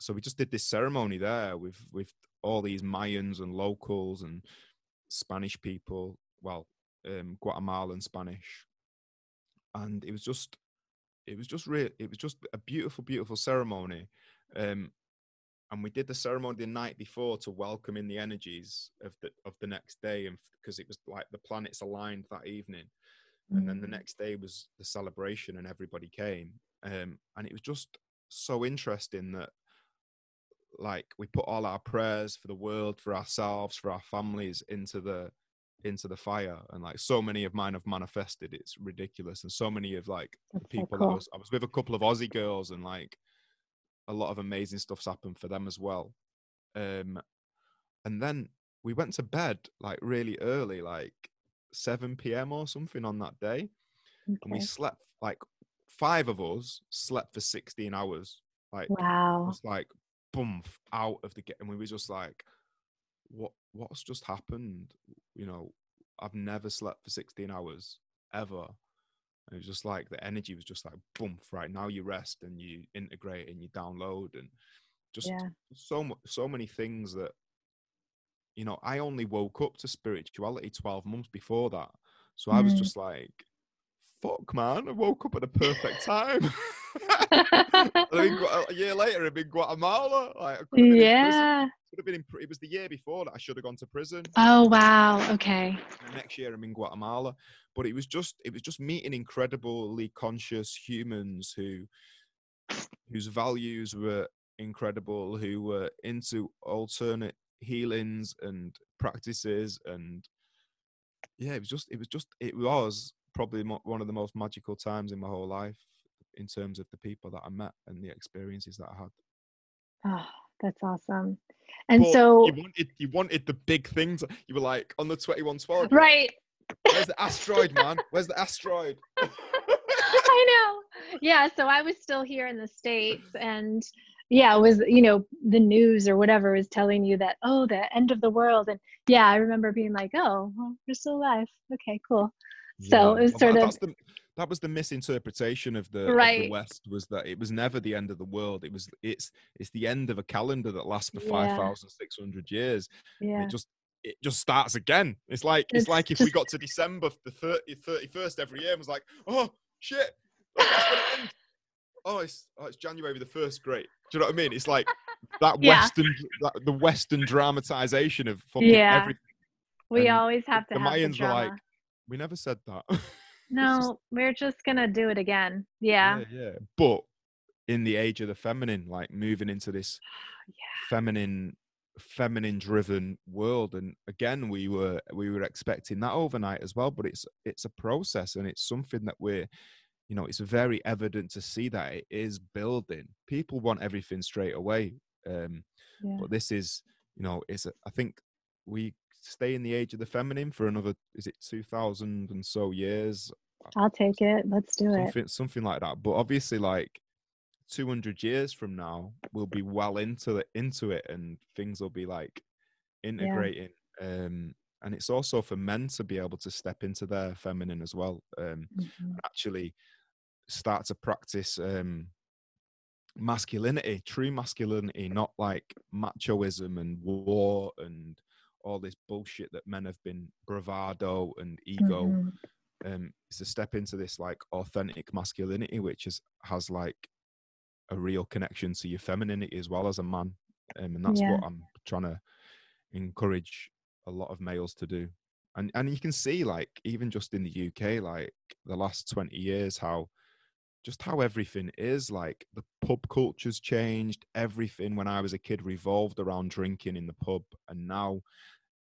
so we just did this ceremony there with all these Mayans and locals and Spanish people, well, Guatemalan Spanish. And it was just a beautiful ceremony. And we did the ceremony the night before to welcome in the energies of the next day, and because it was like the planets aligned that evening. And then the next day was the celebration, and everybody came. And it was just so interesting that like we put all our prayers for the world, for ourselves, for our families into the fire, and like so many of mine have manifested. It's ridiculous. And so many of like the people that I was with a couple of Aussie girls, and like a lot of amazing stuff's happened for them as well. And then we went to bed like really early, like 7 p.m. or something on that day. Okay. And we slept, like 5 of us slept for 16 hours. Like, wow. It was like, boom, out of the gate. And we were just like, what's just happened? You know, I've never slept for 16 hours ever. It was just like the energy was just like boom, right now you rest and you integrate and you download, and just so many things that, you know, I only woke up to spirituality 12 months before that. So I was just like, fuck man, I woke up at the perfect time. A year later I'd been in Guatemala. Like, I could have been in prison. It was the year before that I should have gone to prison. Oh wow, okay. And next year I'm in Guatemala. But it was just meeting incredibly conscious humans whose values were incredible, who were into alternate healings and practices, and yeah, it was probably one of the most magical times in my whole life in terms of the people that I met and the experiences that I had. Oh, that's awesome. And but so you wanted the big things. You were like on the 21-12, right? Where's the asteroid, man? Where's the asteroid? I know. Yeah. So I was still here in the States, and yeah, it was, you know, the news or whatever was telling you that, oh, the end of the world. And yeah, I remember being like, oh, well, we're still alive. Okay, cool. So it was that was the misinterpretation of the West, was that it was never the end of the world. It's the end of a calendar that lasts for 5,600 years. Yeah. It just starts again. It's like if we got to December the 31st every year and was like, oh shit, that's gonna end. It's January the 1st. Great. Do you know what I mean? It's like that the Western dramatization of fucking everything. We always have to. The have Mayans the drama. Were like, we never said that. No, we're just gonna do it again. Yeah. But in the age of the feminine, like moving into this feminine driven world, and again we were expecting that overnight as well, but it's a process, and it's something that we're, you know, it's very evident to see that it is building. People want everything straight away, but this is, you know, I think we stay in the age of the feminine for another, is it 2,000 and so years? I'll take it, let's do it, something like that. But obviously like 200 years from now we'll be well into it, and things will be like integrating. And it's also for men to be able to step into their feminine as well, and actually start to practice masculinity, true masculinity, not like machoism and war and all this bullshit that men have been, bravado and ego. Mm-hmm. It's a step into this like authentic masculinity, which is, has like a real connection to your femininity as well as a man. And that's what I'm trying to encourage a lot of males to do. And you can see, like, even just in the UK, like the last 20 years, how just how everything is, like the pub culture's changed. Everything when I was a kid revolved around drinking in the pub, and now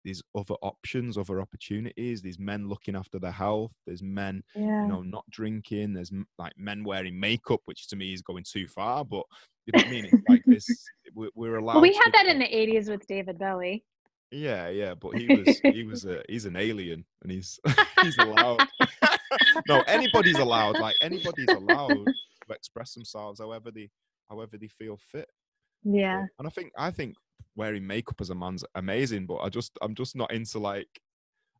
there's other options, other opportunities. There's men looking after their health. There's men, you know, not drinking. There's like men wearing makeup, which to me is going too far, but you know what I mean? It's like this, we're allowed. Well, we had that in the 80s with David Bowie. Yeah, yeah, but he's an alien, and he's allowed. No, anybody's allowed. Like anybody's allowed to express themselves however they feel fit. Yeah. And I think wearing makeup as a man's amazing, but I'm just not into like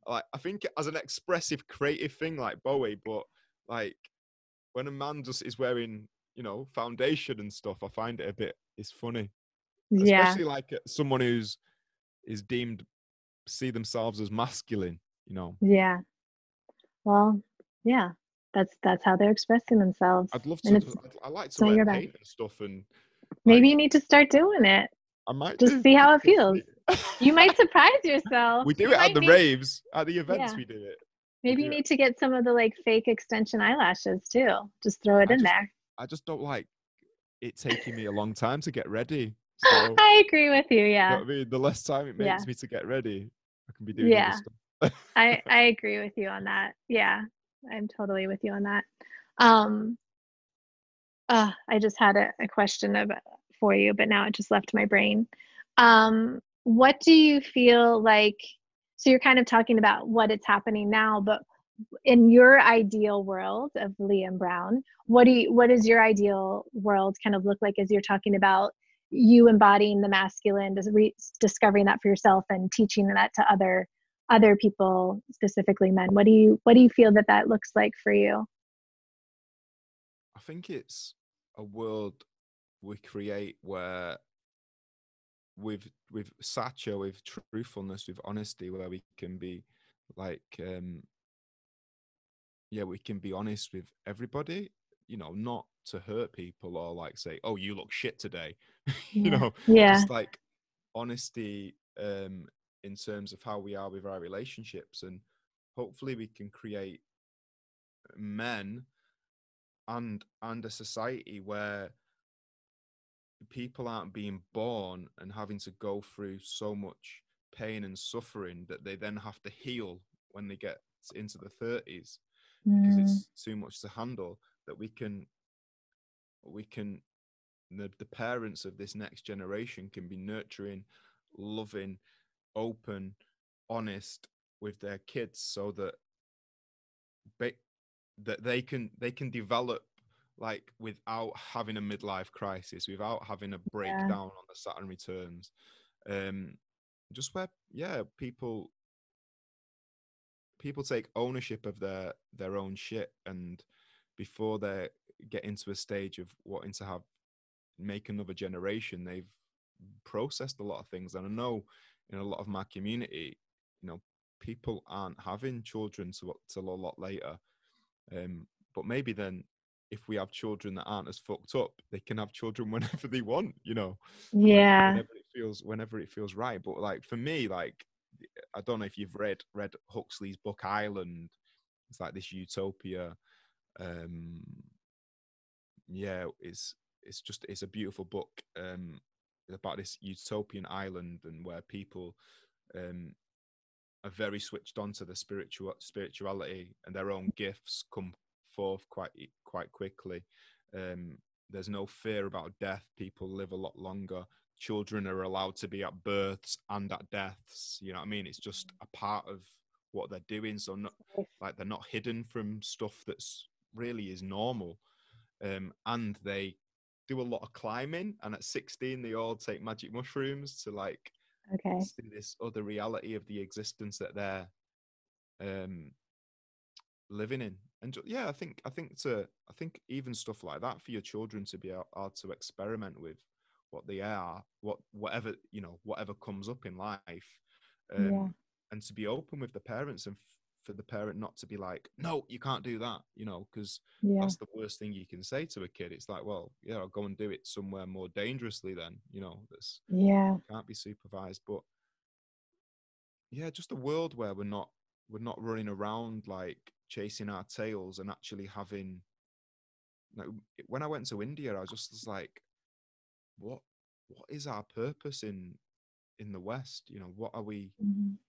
I think as an expressive, creative thing like Bowie, but like when a man just is wearing, you know, foundation and stuff, I find it a bit, it's funny. Yeah. Especially like someone who's is deemed see themselves as masculine, you know. Yeah. Well, yeah, that's how they're expressing themselves. I'd love to. I like to wear paint and stuff, and maybe you need to start doing it. I might just see how it feels. You might surprise yourself. We do it at the raves, at the events. We do it. Maybe you need to get some of the like fake extension eyelashes too. Just throw it in there. I just don't like it taking me a long time to get ready. So, I agree with you. Yeah. You know what I mean? The less time it makes me to get ready, I can be doing other stuff. I agree with you on that. Yeah, I'm totally with you on that. I just had a question for you, but now it just left my brain. What do you feel like? So you're kind of talking about what it's happening now, but in your ideal world of Liam Browne, what does your ideal world kind of look like as you're talking about you embodying the masculine, discovering that for yourself and teaching that to other people, specifically men? What do you feel that looks like for you? I think it's a world we create where with satya, with truthfulness, with honesty, where we can be like, we can be honest with everybody, you know, not to hurt people or like say, oh, you look shit today. You know, just like honesty in terms of how we are with our relationships. And hopefully we can create men and a society where people aren't being born and having to go through so much pain and suffering that they then have to heal when they get into the 30s because it's too much to handle. That we can the parents of this next generation can be nurturing, loving, open, honest with their kids, so that they can develop like without having a midlife crisis, without having a breakdown on the Saturn returns, just where people take ownership of their own shit, and before they get into a stage of wanting to make another generation, they've processed a lot of things. And I know in a lot of my community, you know, people aren't having children till a lot later. But maybe then if we have children that aren't as fucked up, they can have children whenever they want, you know. Yeah. Whenever it feels right. But like for me, like I don't know if you've read Huxley's book Island. It's like this utopia. It's a beautiful book about this utopian island, and where people are very switched on to the spirituality, and their own gifts come forth quite quickly. There's no fear about death. People live a lot longer. Children are allowed to be at births and at deaths. You know what I mean? It's just a part of what they're doing. So not like they're not hidden from stuff that's really is normal. And they do a lot of climbing, and at 16 they all take magic mushrooms to like see this other reality of the existence that they're living in. And yeah, I think even stuff like that for your children to be able to experiment with what they are, whatever comes up in life, and to be open with the parents, and for the parent not to be like, no, you can't do that, because that's the worst thing you can say to a kid. It's like, well, yeah, I'll go and do it somewhere more dangerously then, that's can't be supervised. But yeah, just a world where we're not running around like chasing our tails, and actually having, when I went to India, I was just like, what is our purpose in the West? What are we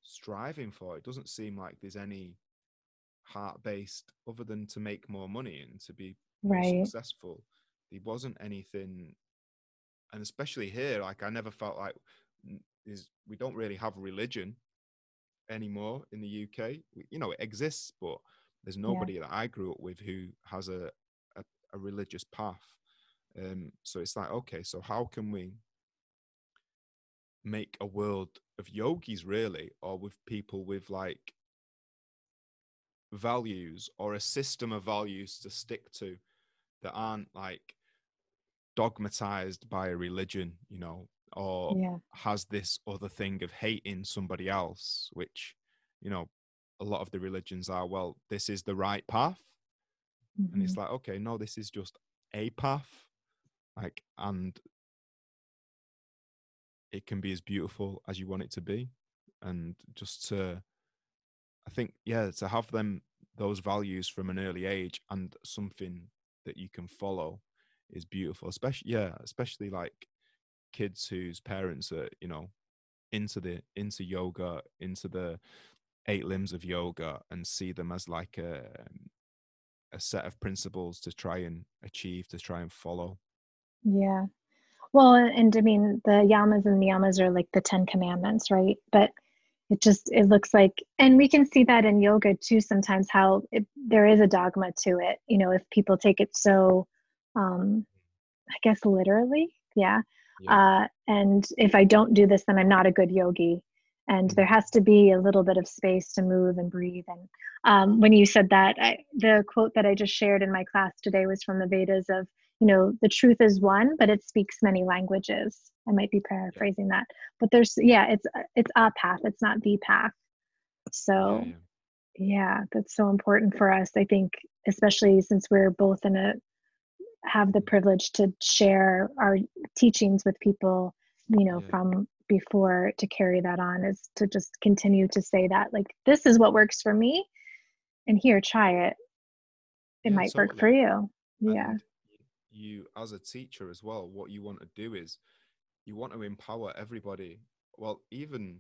striving for? It doesn't seem like there's any heart-based, other than to make more money and to be more successful. There wasn't anything, and especially here, like I never felt like we don't really have religion anymore in the UK. It exists, but there's nobody that I grew up with who has a religious path. So it's like, okay, so how can we make a world of yogis, really, or with people with like values, or a system of values to stick to that aren't like dogmatized by a religion, or has this other thing of hating somebody else, which a lot of the religions are, well, this is the right path, and it's like, okay, no, this is just a path, like, and it can be as beautiful as you want it to be. And just to, I think, to have those values from an early age, and something that you can follow, is beautiful, especially like kids whose parents are, into yoga, into the 8 limbs of yoga, and see them as like a set of principles to try and achieve, to try and follow. Yeah. Well, and I mean, the yamas and niyamas are like the 10 commandments, right? But it looks like, and we can see that in yoga too sometimes, how there is a dogma to it, if people take it so, I guess, literally. And if I don't do this, then I'm not a good yogi. And there has to be a little bit of space to move and breathe. And when you said that, the quote that I just shared in my class today was from the Vedas of, the truth is one, but it speaks many languages. I might be paraphrasing that, but there's, it's a path. It's not the path. So yeah, that's so important for us. I think, especially since we're both have the privilege to share our teachings with people, from before, to carry that on, is to just continue to say that, like, this is what works for me, and here, try it. It might work for you. Yeah. You, as a teacher as well, what you want to do is you want to empower everybody. Well, even,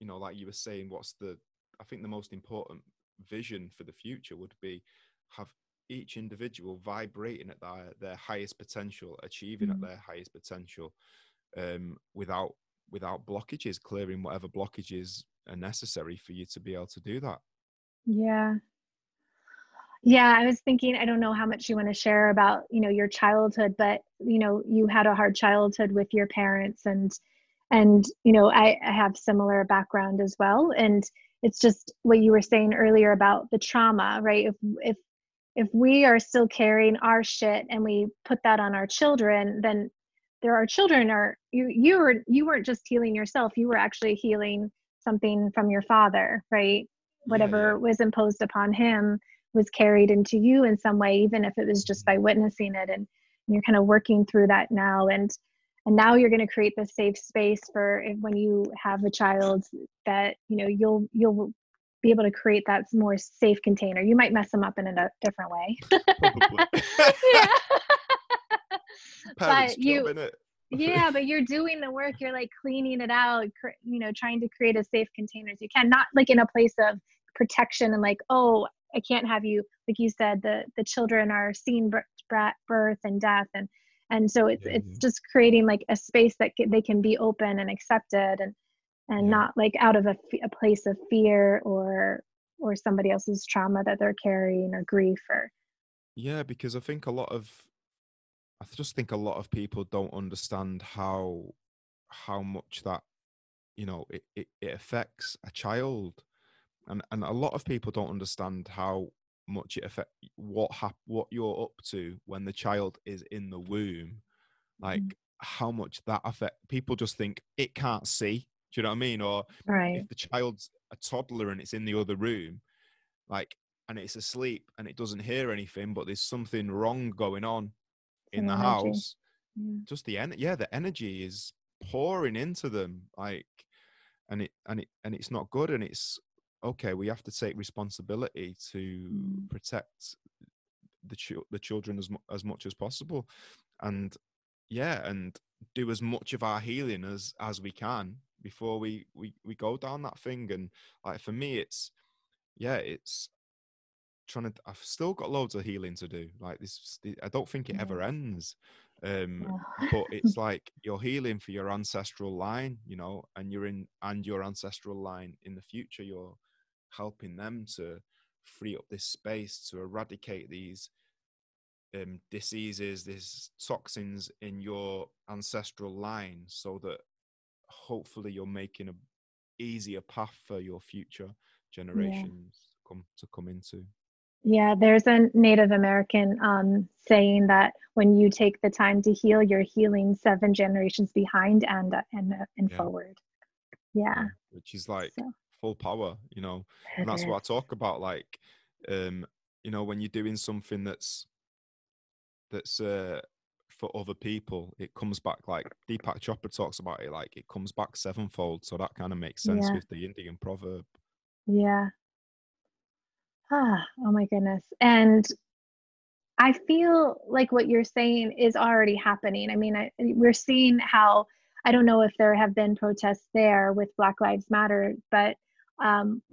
like you were saying, I think the most important vision for the future would be, have each individual vibrating at their highest potential, achieving at their highest potential, without blockages, clearing whatever blockages are necessary for you to be able to do that. Yeah, I was thinking, I don't know how much you want to share about, your childhood, but, you had a hard childhood with your parents, and, I have similar background as well. And it's just what you were saying earlier about the trauma, right? If we are still carrying our shit and we put that on our children, then our children are, you weren't just healing yourself, you were actually healing something from your father, right? Whatever was imposed upon him was carried into you in some way, even if it was just by witnessing it, and you're kind of working through that now, and now you're going to create this safe space for when you have a child, that you'll be able to create that more safe container. You might mess them up in a different way. But but you're doing the work. You're like cleaning it out, trying to create as safe containers you can, not like in a place of protection and like, oh, I can't have you, like you said, the children are seeing birth and death. And so it's just creating like a space that they can be open and accepted, and not like out of a place of fear or somebody else's trauma that they're carrying, or grief, or. Yeah, because I just think a lot of people don't understand how much that, it affects a child. And a lot of people don't understand how much it affect what you're up to when the child is in the womb, like how much that affect people. Just think it can't see, do you know what I mean? Or if the child's a toddler and it's in the other room, like, and it's asleep and it doesn't hear anything, but there's something wrong going on in the house. Just the energy is pouring into them, like, and it's not good. And it's okay, we have to take responsibility to protect the children as much as possible, and and do as much of our healing as we can before we go down that thing. And like, for me, it's trying to, I've still got loads of healing to do. Like this, I don't think it ever ends. But it's like you're healing for your ancestral line, you know, and your ancestral line in the future, you're helping them to free up this space to eradicate these diseases, these toxins in your ancestral line, so that hopefully you're making an easier path for your future generations to come into. Yeah, there's a Native American saying that when you take the time to heal, you're healing 7 generations behind and forward. Yeah. Which is like full power, you know. And that's what I talk about, like, you know, when you're doing something that's for other people, it comes back. Like Deepak Chopra talks about it, like it comes back 7-fold. So that kind of makes sense with the Indian proverb. Yeah. Oh my goodness. And I feel like what you're saying is already happening. I mean, we're seeing how, I don't know if there have been protests there with Black Lives Matter, but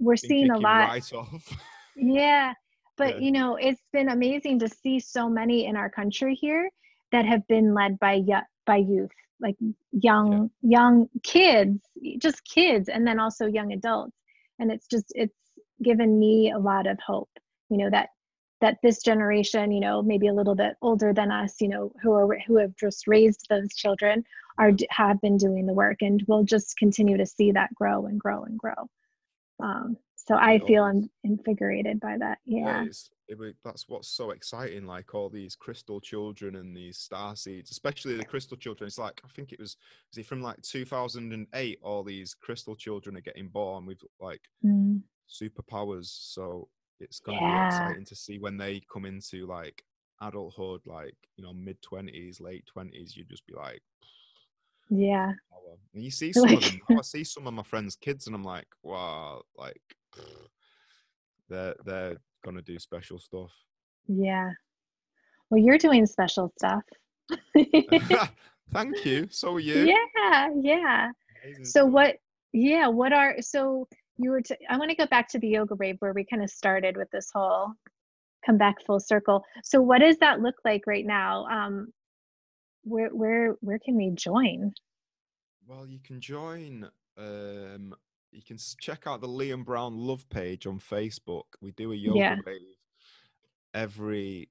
we're seeing a lot. Right off. Yeah. But, you know, it's been amazing to see so many in our country here that have been led by youth, like young kids, just kids, and then also young adults. And it's given me a lot of hope, you know, that this generation, you know, maybe a little bit older than us, you know, who have just raised those children have been doing the work, and we'll just continue to see that grow and grow and grow. So I feel invigorated by that. Yeah. That's what's so exciting, like all these crystal children and these star seeds, especially the crystal children. It's like, I think it was it from like 2008, all these crystal children are getting born with like superpowers. So it's going to be exciting to see when they come into like adulthood, like, you know, mid-20s, late 20s, you'd just be like, and you see some of them. I see some of my friends' kids and I'm like, wow, like they're gonna do special stuff. Yeah, well, you're doing special stuff. Thank you. So are you. Yeah Amazing. So I want to go back to the yoga rave where we kind of started with this whole come back full circle. So what does that look like right now? Where can we join? Well, you can join, you can check out the Liam Browne Love page on Facebook. We do a yoga rave every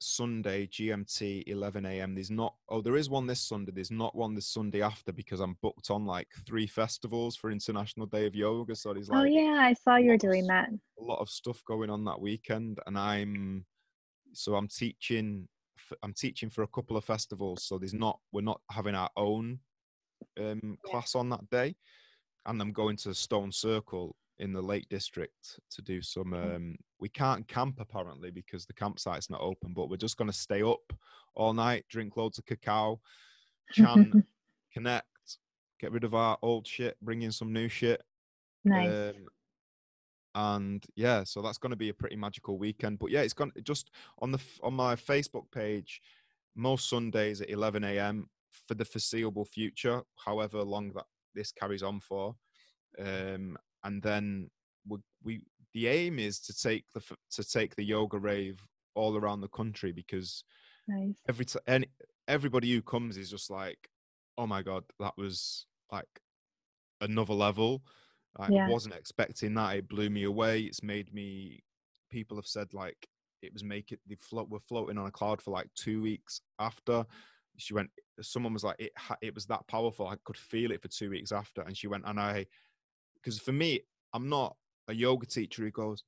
Sunday, GMT, 11 a.m. There is one this Sunday. There's not one this Sunday after because I'm booked on like 3 festivals for International Day of Yoga. So there's like, I saw you were doing that. A lot of stuff going on that weekend, and I'm teaching. I'm teaching for a couple of festivals. So we're not having our own class on that day. And I'm going to Stone Circle in the Lake District to do some, we can't camp apparently because the campsite's not open, but we're just going to stay up all night, drink loads of cacao, chant, connect, get rid of our old shit, bring in some new shit. Nice. So that's going to be a pretty magical weekend. But it's going to, just on my Facebook page, most Sundays at 11 a.m. for the foreseeable future, however long that this carries on for, and then the aim is to take the yoga rave all around the country, because everybody who comes is just like, oh my god, that was like another level. I wasn't expecting that. It blew me away. It's made me. People have said like it was we're floating on a cloud for like 2 weeks after. She went, someone was like, it was that powerful. I could feel it for 2 weeks after. And she went, because for me, I'm not a yoga teacher who goes,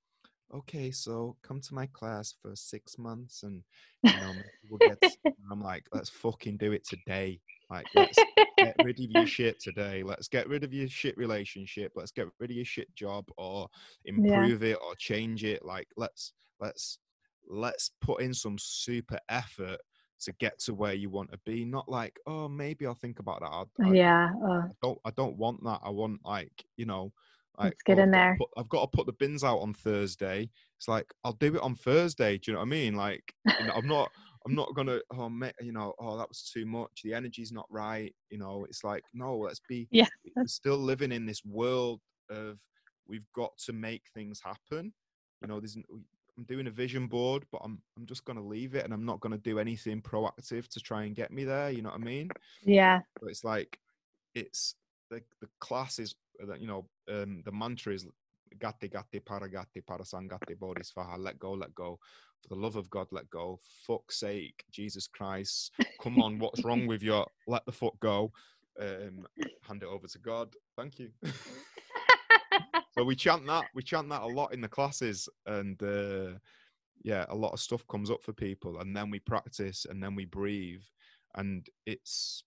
okay, so come to my class for 6 months and we'll get to, I'm like, let's fucking do it today. Like, let's get rid of your shit today. Let's get rid of your shit relationship. Let's get rid of your shit job or improve it or change it. Like, let's put in some super effort to get to where you want to be. Not like, oh, maybe I'll think about that. I don't want that. I want, like, you know, like, let's get in there. I've got to put the bins out on Thursday. It's like, I'll do it on Thursday. Do you know what I mean? Like, you know, I'm not gonna, oh, you know, oh, that was too much. The energy's not right. You know, it's like, no, let's be. Yeah. We're still living in this world of we've got to make things happen. You know, there's. I'm doing a vision board, but I'm just gonna leave it, and I'm not gonna do anything proactive to try and get me there. You know what I mean? Yeah. So it's like, it's the class is, you know, the mantra is gati gati paragati parasangati bodhisvaha. Let go for the love of God. Let go. Fuck's sake, Jesus Christ, come on, what's wrong with you? Let the fuck go. Hand it over to God. Thank you. So we chant that a lot in the classes, and yeah, a lot of stuff comes up for people, and then we practice, and then we breathe, and it's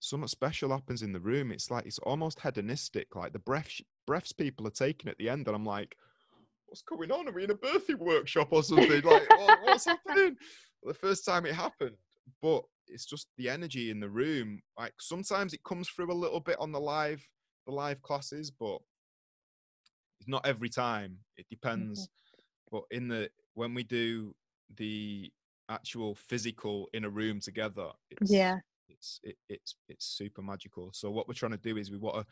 something special happens in the room. It's like, it's almost hedonistic, like the breaths people are taking at the end, and I'm like, what's going on? Are we in a birthing workshop or something? Like, what's happening? Well, the first time it happened, but it's just the energy in the room. Like, sometimes it comes through a little bit on the live classes, but not every time, it depends. But when we do the actual physical in a room together, it's super magical. So what we're trying to do is we want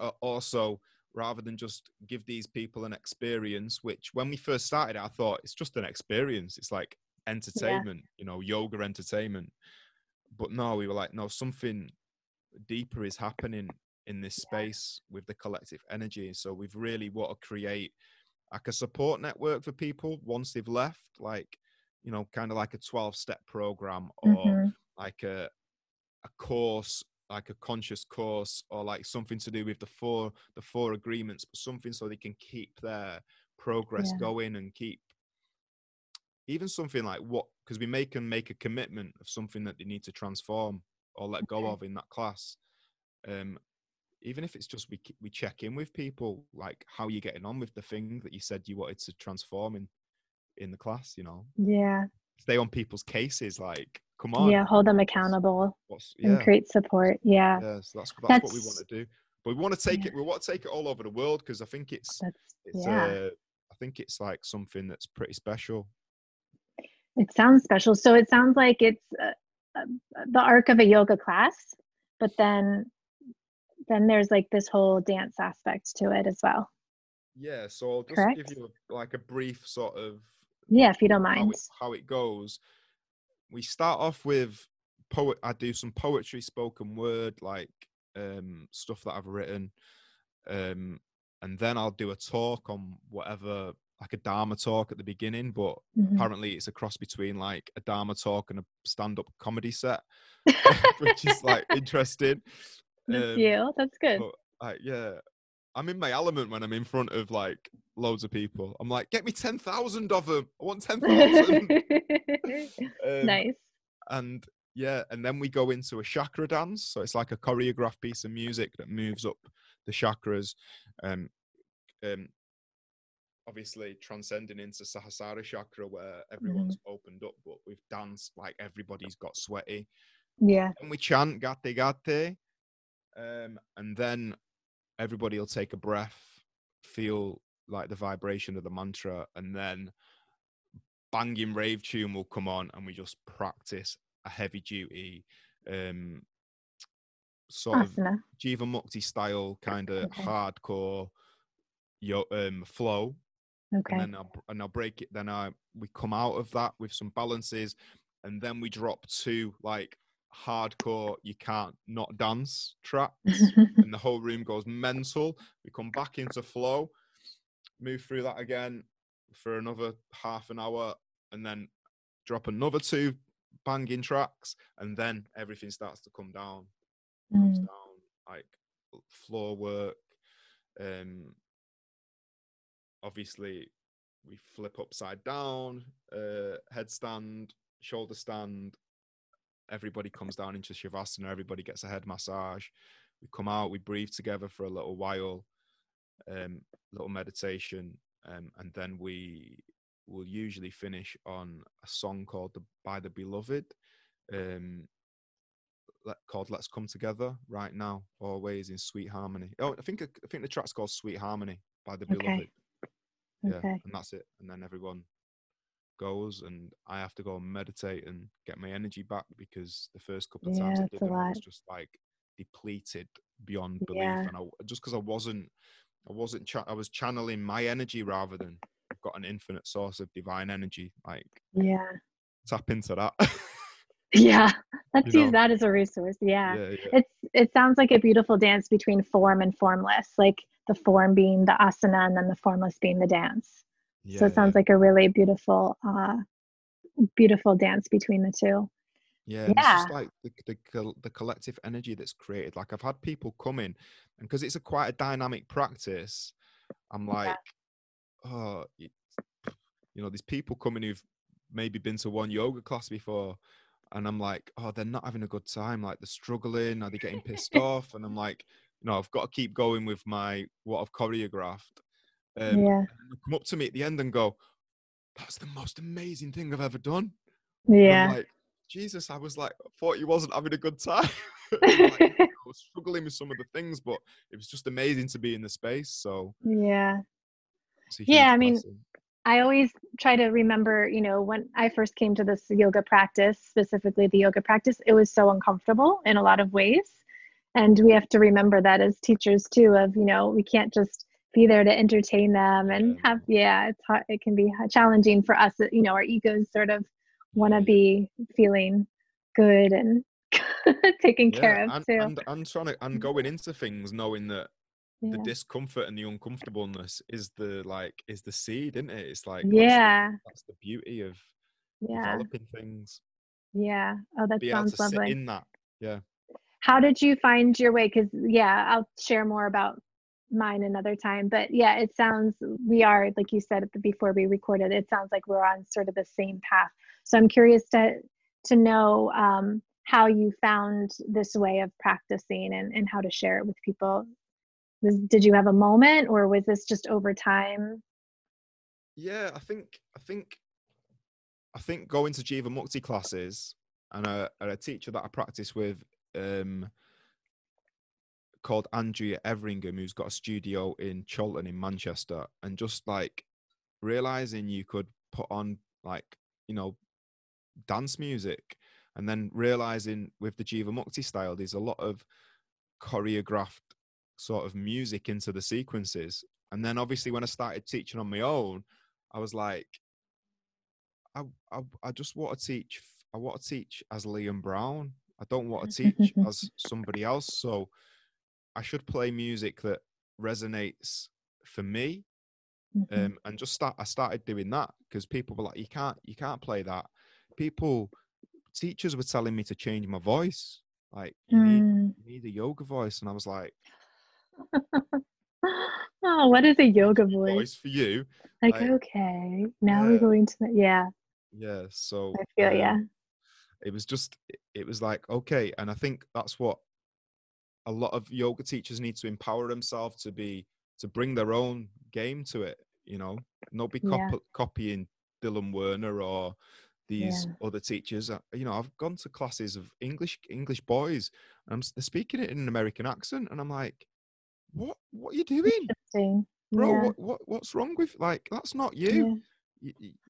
to also, rather than just give these people an experience, which when we first started I thought it's just an experience, it's like entertainment, you know, yoga entertainment, but no, we were like, no, something deeper is happening in this space with the collective energy. So we've really want to create like a support network for people once they've left, like, you know, kind of like a 12-step program, or like a course, like a conscious course, or like something to do with the four agreements, but something so they can keep their progress going, and keep even something like what, because we make a commitment of something that they need to transform or let go of in that class. Even if it's just we check in with people, like, how are you getting on with the thing that you said you wanted to transform in the class, you know? Yeah. Stay on people's cases, like, come on. Yeah, hold them accountable and create support. Yeah. Yeah, so that's what we want to do. But we want to take it. We want to take it all over the world, because I think I think it's like something that's pretty special. It sounds special. So it sounds like it's the arc of a yoga class, but then there's like this whole dance aspect to it as well. Yeah, so I'll just give you like a brief sort of, if you don't mind, how it goes. We start off with I do some poetry, spoken word, like stuff that I've written, and then I'll do a talk on whatever, like a Dharma talk at the beginning, but apparently it's a cross between like a Dharma talk and a stand-up comedy set, which is like interesting. That's good. But, I'm in my element when I'm in front of like loads of people. I'm like, get me 10,000 of them. I want 10,000. Nice. And and then we go into a chakra dance. So it's like a choreographed piece of music that moves up the chakras. Obviously transcending into Sahasrara chakra, where everyone's opened up, but we've danced like everybody's got sweaty. Yeah. And we chant gate gate. And then everybody will take a breath, feel like the vibration of the mantra, and then banging rave tune will come on, and we just practice a heavy duty sort of Jivamukti style kind of hardcore flow. Okay. And then I'll break it. Then we come out of that with some balances, and then we drop to like hardcore you can't not dance tracks, and the whole room goes mental. We come back into flow, move through that again for another half an hour, and then drop another two banging tracks, and then everything starts to come down, comes down, like floor work, obviously we flip upside down, headstand, shoulder stand, everybody comes down into Shavasana, everybody gets a head massage, we come out, we breathe together for a little while, little meditation, and then we will usually finish on a song called By the Beloved, called Let's Come Together Right Now, Always in Sweet Harmony. Oh, I think the track's called Sweet Harmony by the Beloved. Yeah, okay. And that's it. And then everyone goes, and I have to go and meditate and get my energy back, because the first couple of times I did it, I was just like depleted beyond belief. And I was channeling my energy rather than I've got an infinite source of divine energy. Like, tap into that. Yeah, let's use that as a resource. Yeah. It sounds like a beautiful dance between form and formless, like the form being the asana and then the formless being the dance. So it sounds like a really beautiful, beautiful dance between the two. Yeah. It's just like the collective energy that's created. Like, I've had people come in, and because it's quite a dynamic practice, I'm like, oh, there's people coming who've maybe been to one yoga class before, and I'm like, oh, they're not having a good time. Like, they're struggling. Are they getting pissed off? And I'm like, I've got to keep going with what I've choreographed. And they come up to me at the end and go, that's the most amazing thing I've ever done. Yeah. And I'm like, Jesus, I thought you wasn't having a good time. I was struggling with some of the things, but it was just amazing to be in the space. So it's a huge blessing. I always try to remember, when I first came to this yoga practice, specifically the yoga practice, it was so uncomfortable in a lot of ways. And we have to remember that as teachers too, of, we can't just be there to entertain them and have, it's hard. It can be challenging for us. Our egos sort of want to be feeling good and taken care of too. And going into things knowing that the discomfort and the uncomfortableness is the seed, isn't it? It's like, that's the beauty of developing things. Yeah. Oh, that be sounds able to lovely. Sit in that. Yeah. How did you find your way? Because I'll share more about mine another time. But it sounds we are, like you said before we recorded, it sounds like we're on sort of the same path. So I'm curious to know how you found this way of practicing and how to share it with people. Did you have a moment, or was this just over time? Yeah, I think going to Jivamukti classes and a teacher that I practice with called Andrea Everingham, who's got a studio in Chorlton in Manchester, and just like realizing you could put on dance music, and then realizing with the Jivamukti style, there's a lot of choreographed sort of music into the sequences. And then obviously when I started teaching on my own, I was like, I just want to teach. I want to teach as Liam Browne. I don't want to teach as somebody else. So I should play music that resonates for me. And just I started doing that, because people were like, you can't play that. Teachers were telling me to change my voice. Like, you need a yoga voice. And I was like, oh, what is a yoga voice? Voice for you. Like okay, now we're going to that. Yeah. So I feel it was like, okay. And I think that's what a lot of yoga teachers need to empower themselves to bring their own game to it. Not be copying Dylan Werner or these other teachers. I've gone to classes of English boys, and they're speaking it in an American accent, and I'm like, what are you doing, bro? What's wrong with, like, that's not you.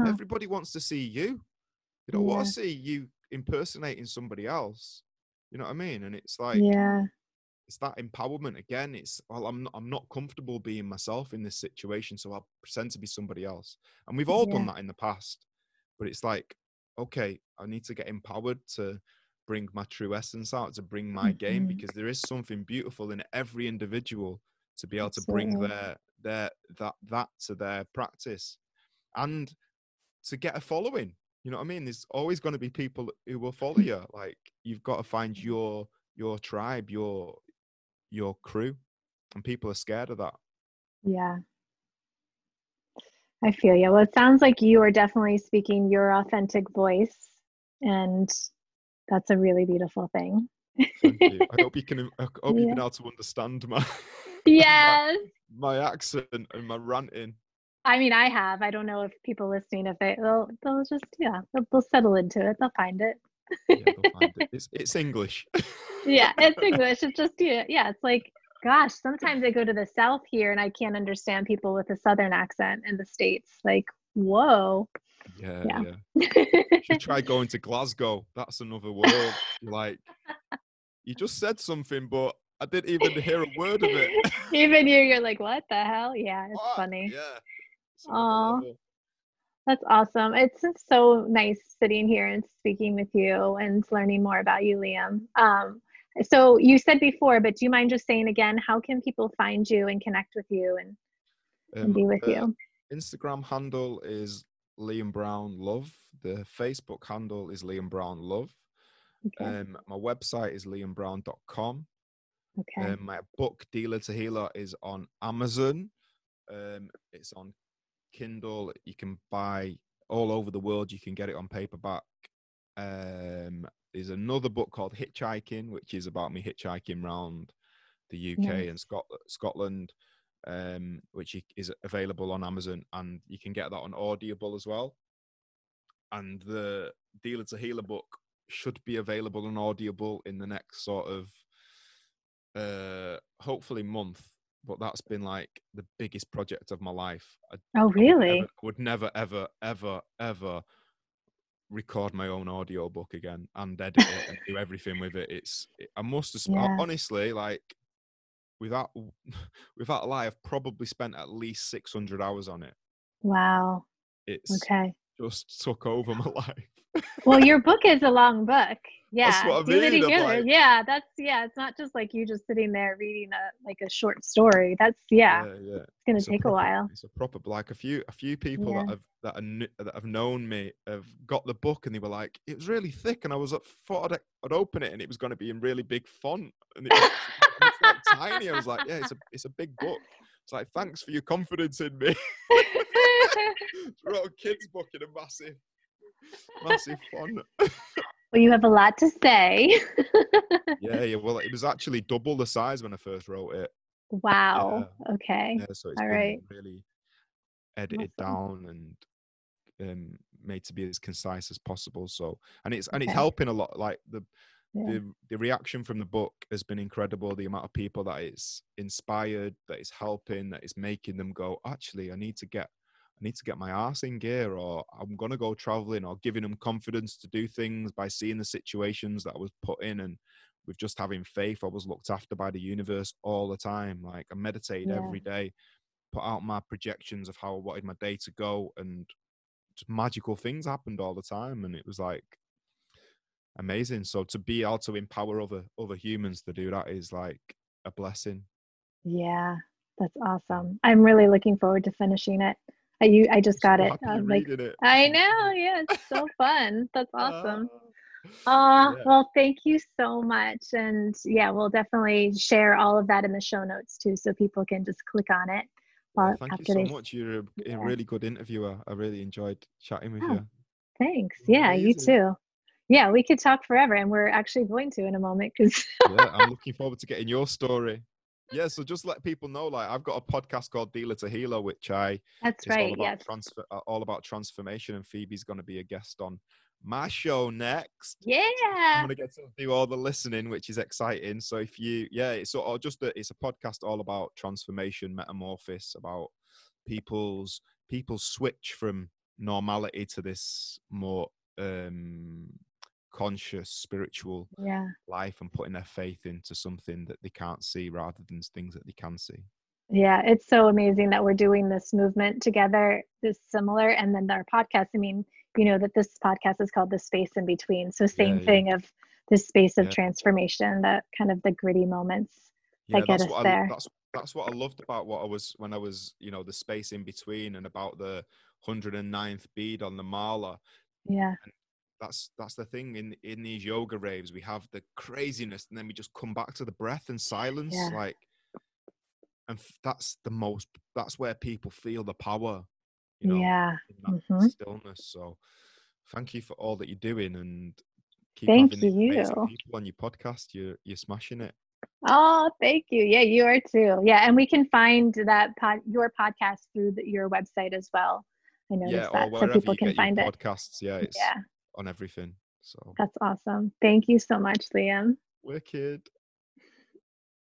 Everybody wants to see you. They don't want to see you impersonating somebody else. You know what I mean? And it's like, it's that empowerment again. It's, well, I'm not comfortable being myself in this situation, so I'll pretend to be somebody else. And we've all done that in the past, but it's like, okay, I need to get empowered to bring my true essence out, to bring my game, because there is something beautiful in every individual to be able to bring that to their practice and to get a following. You know what I mean? There's always going to be people who will follow you. Like, you've got to find your tribe, your crew, and people are scared of that. Yeah. I feel you. Well, it sounds like you are definitely speaking your authentic voice, and that's a really beautiful thing. Thank you. I hope you've been able to understand my, yes. my accent and my ranting. I mean, I have. I don't know if people listening, if they'll just, yeah, they'll settle into it. They'll find it. Yeah, they'll find it. It's English. Yeah, it's English. It's just, yeah, it's like, gosh, sometimes I go to the South here and I can't understand people with a Southern accent in the States. Like, whoa. Yeah. You should try going to Glasgow. That's another world. Like, you just said something, but I didn't even hear a word of it. Even you're like, what the hell? Yeah, it's what? Funny. Yeah. Oh, that's awesome. It's so nice sitting here and speaking with you and learning more about you, Liam. So you said before, but do you mind just saying again, how can people find you and connect with you and be with you? Instagram handle is Liam Browne Love. The Facebook handle is Liam Browne Love. Okay. My website is liambrowne.com. Okay. My book, Dealer to Healer, is on Amazon. It's on Kindle. You can buy all over the world. You can get it on paperback. There's another book called Hitchhiking, which is about me hitchhiking around the UK and Scotland, which is available on Amazon, and you can get that on Audible as well. And the Dealer to Healer book should be available on Audible in the next sort of hopefully month. But that's been like the biggest project of my life. Oh, really? I would never, ever, ever, ever record my own audio book again and edit it and do everything with it. I must have, honestly, like without a lie, I've probably spent at least 600 hours on it. Wow. Just took over my life. Well, your book is a long book. Yeah, that's what I mean. Like, it's not just like you just sitting there reading a short story. That's it's gonna take a while. It's a proper, like a few people that have known me have got the book and they were like, it was really thick, and I was thought I'd open it and it was going to be in really big font and it was like tiny. I was like, it's a big book. It's like, thanks for your confidence in me. It's a little kids book in a massive font. Well, you have a lot to say. yeah. Well, it was actually double the size when I first wrote it. Wow. Okay. Yeah, so it's really edited down and made to be as concise as possible. So, and it's helping a lot. Like the reaction from the book has been incredible. The amount of people that it's inspired, that it's helping, that it's making them go, actually, I need to get my ass in gear, or I'm going to go traveling, or giving them confidence to do things by seeing the situations that I was put in. And with just having faith, I was looked after by the universe all the time. Like, I meditated every day, put out my projections of how I wanted my day to go, and just magical things happened all the time. And it was like amazing. So to be able to empower other humans to do that is like a blessing. Yeah, that's awesome. I'm really looking forward to finishing it. I just got it. I was like, it. I know. Yeah, it's so fun. That's awesome. Well, thank you so much. And yeah, we'll definitely share all of that in the show notes too, so people can just click on it. Thank you so much. You're a really good interviewer. I really enjoyed chatting with you. Thanks. Yeah, amazing. You too. Yeah, we could talk forever, and we're actually going to in a moment. I'm looking forward to getting your story. Yeah, so just let people know, like, I've got a podcast called Dealer to Healer, all about transformation, and Phoebe's going to be a guest on my show next. Yeah, so I'm going to get to do all the listening, which is exciting. So if you, it's a podcast all about transformation, metamorphosis, about people's switch from normality to this more conscious spiritual life, and putting their faith into something that they can't see rather than things that they can see. Yeah, it's so amazing that we're doing this movement together, this similar, and then our podcast. I mean, you know that this podcast is called The Space in Between. So same thing of this space of transformation, that kind of the gritty moments that get us there. That's what I loved about when I was, you know, The Space in Between, and about the 109th bead on the mala. Yeah. And that's the thing in these yoga raves, we have the craziness and then we just come back to the breath and silence, that's where people feel the power you know, in that stillness. So thank you for all that you're doing, and keep having you. Amazing people on your podcast. You're smashing it. Oh, thank you. Yeah, you are too. Yeah, and we can find that your podcast through your website as well. I noticed that some people can find it. Podcasts, it's on everything. So that's awesome. Thank you so much, Liam. Wicked.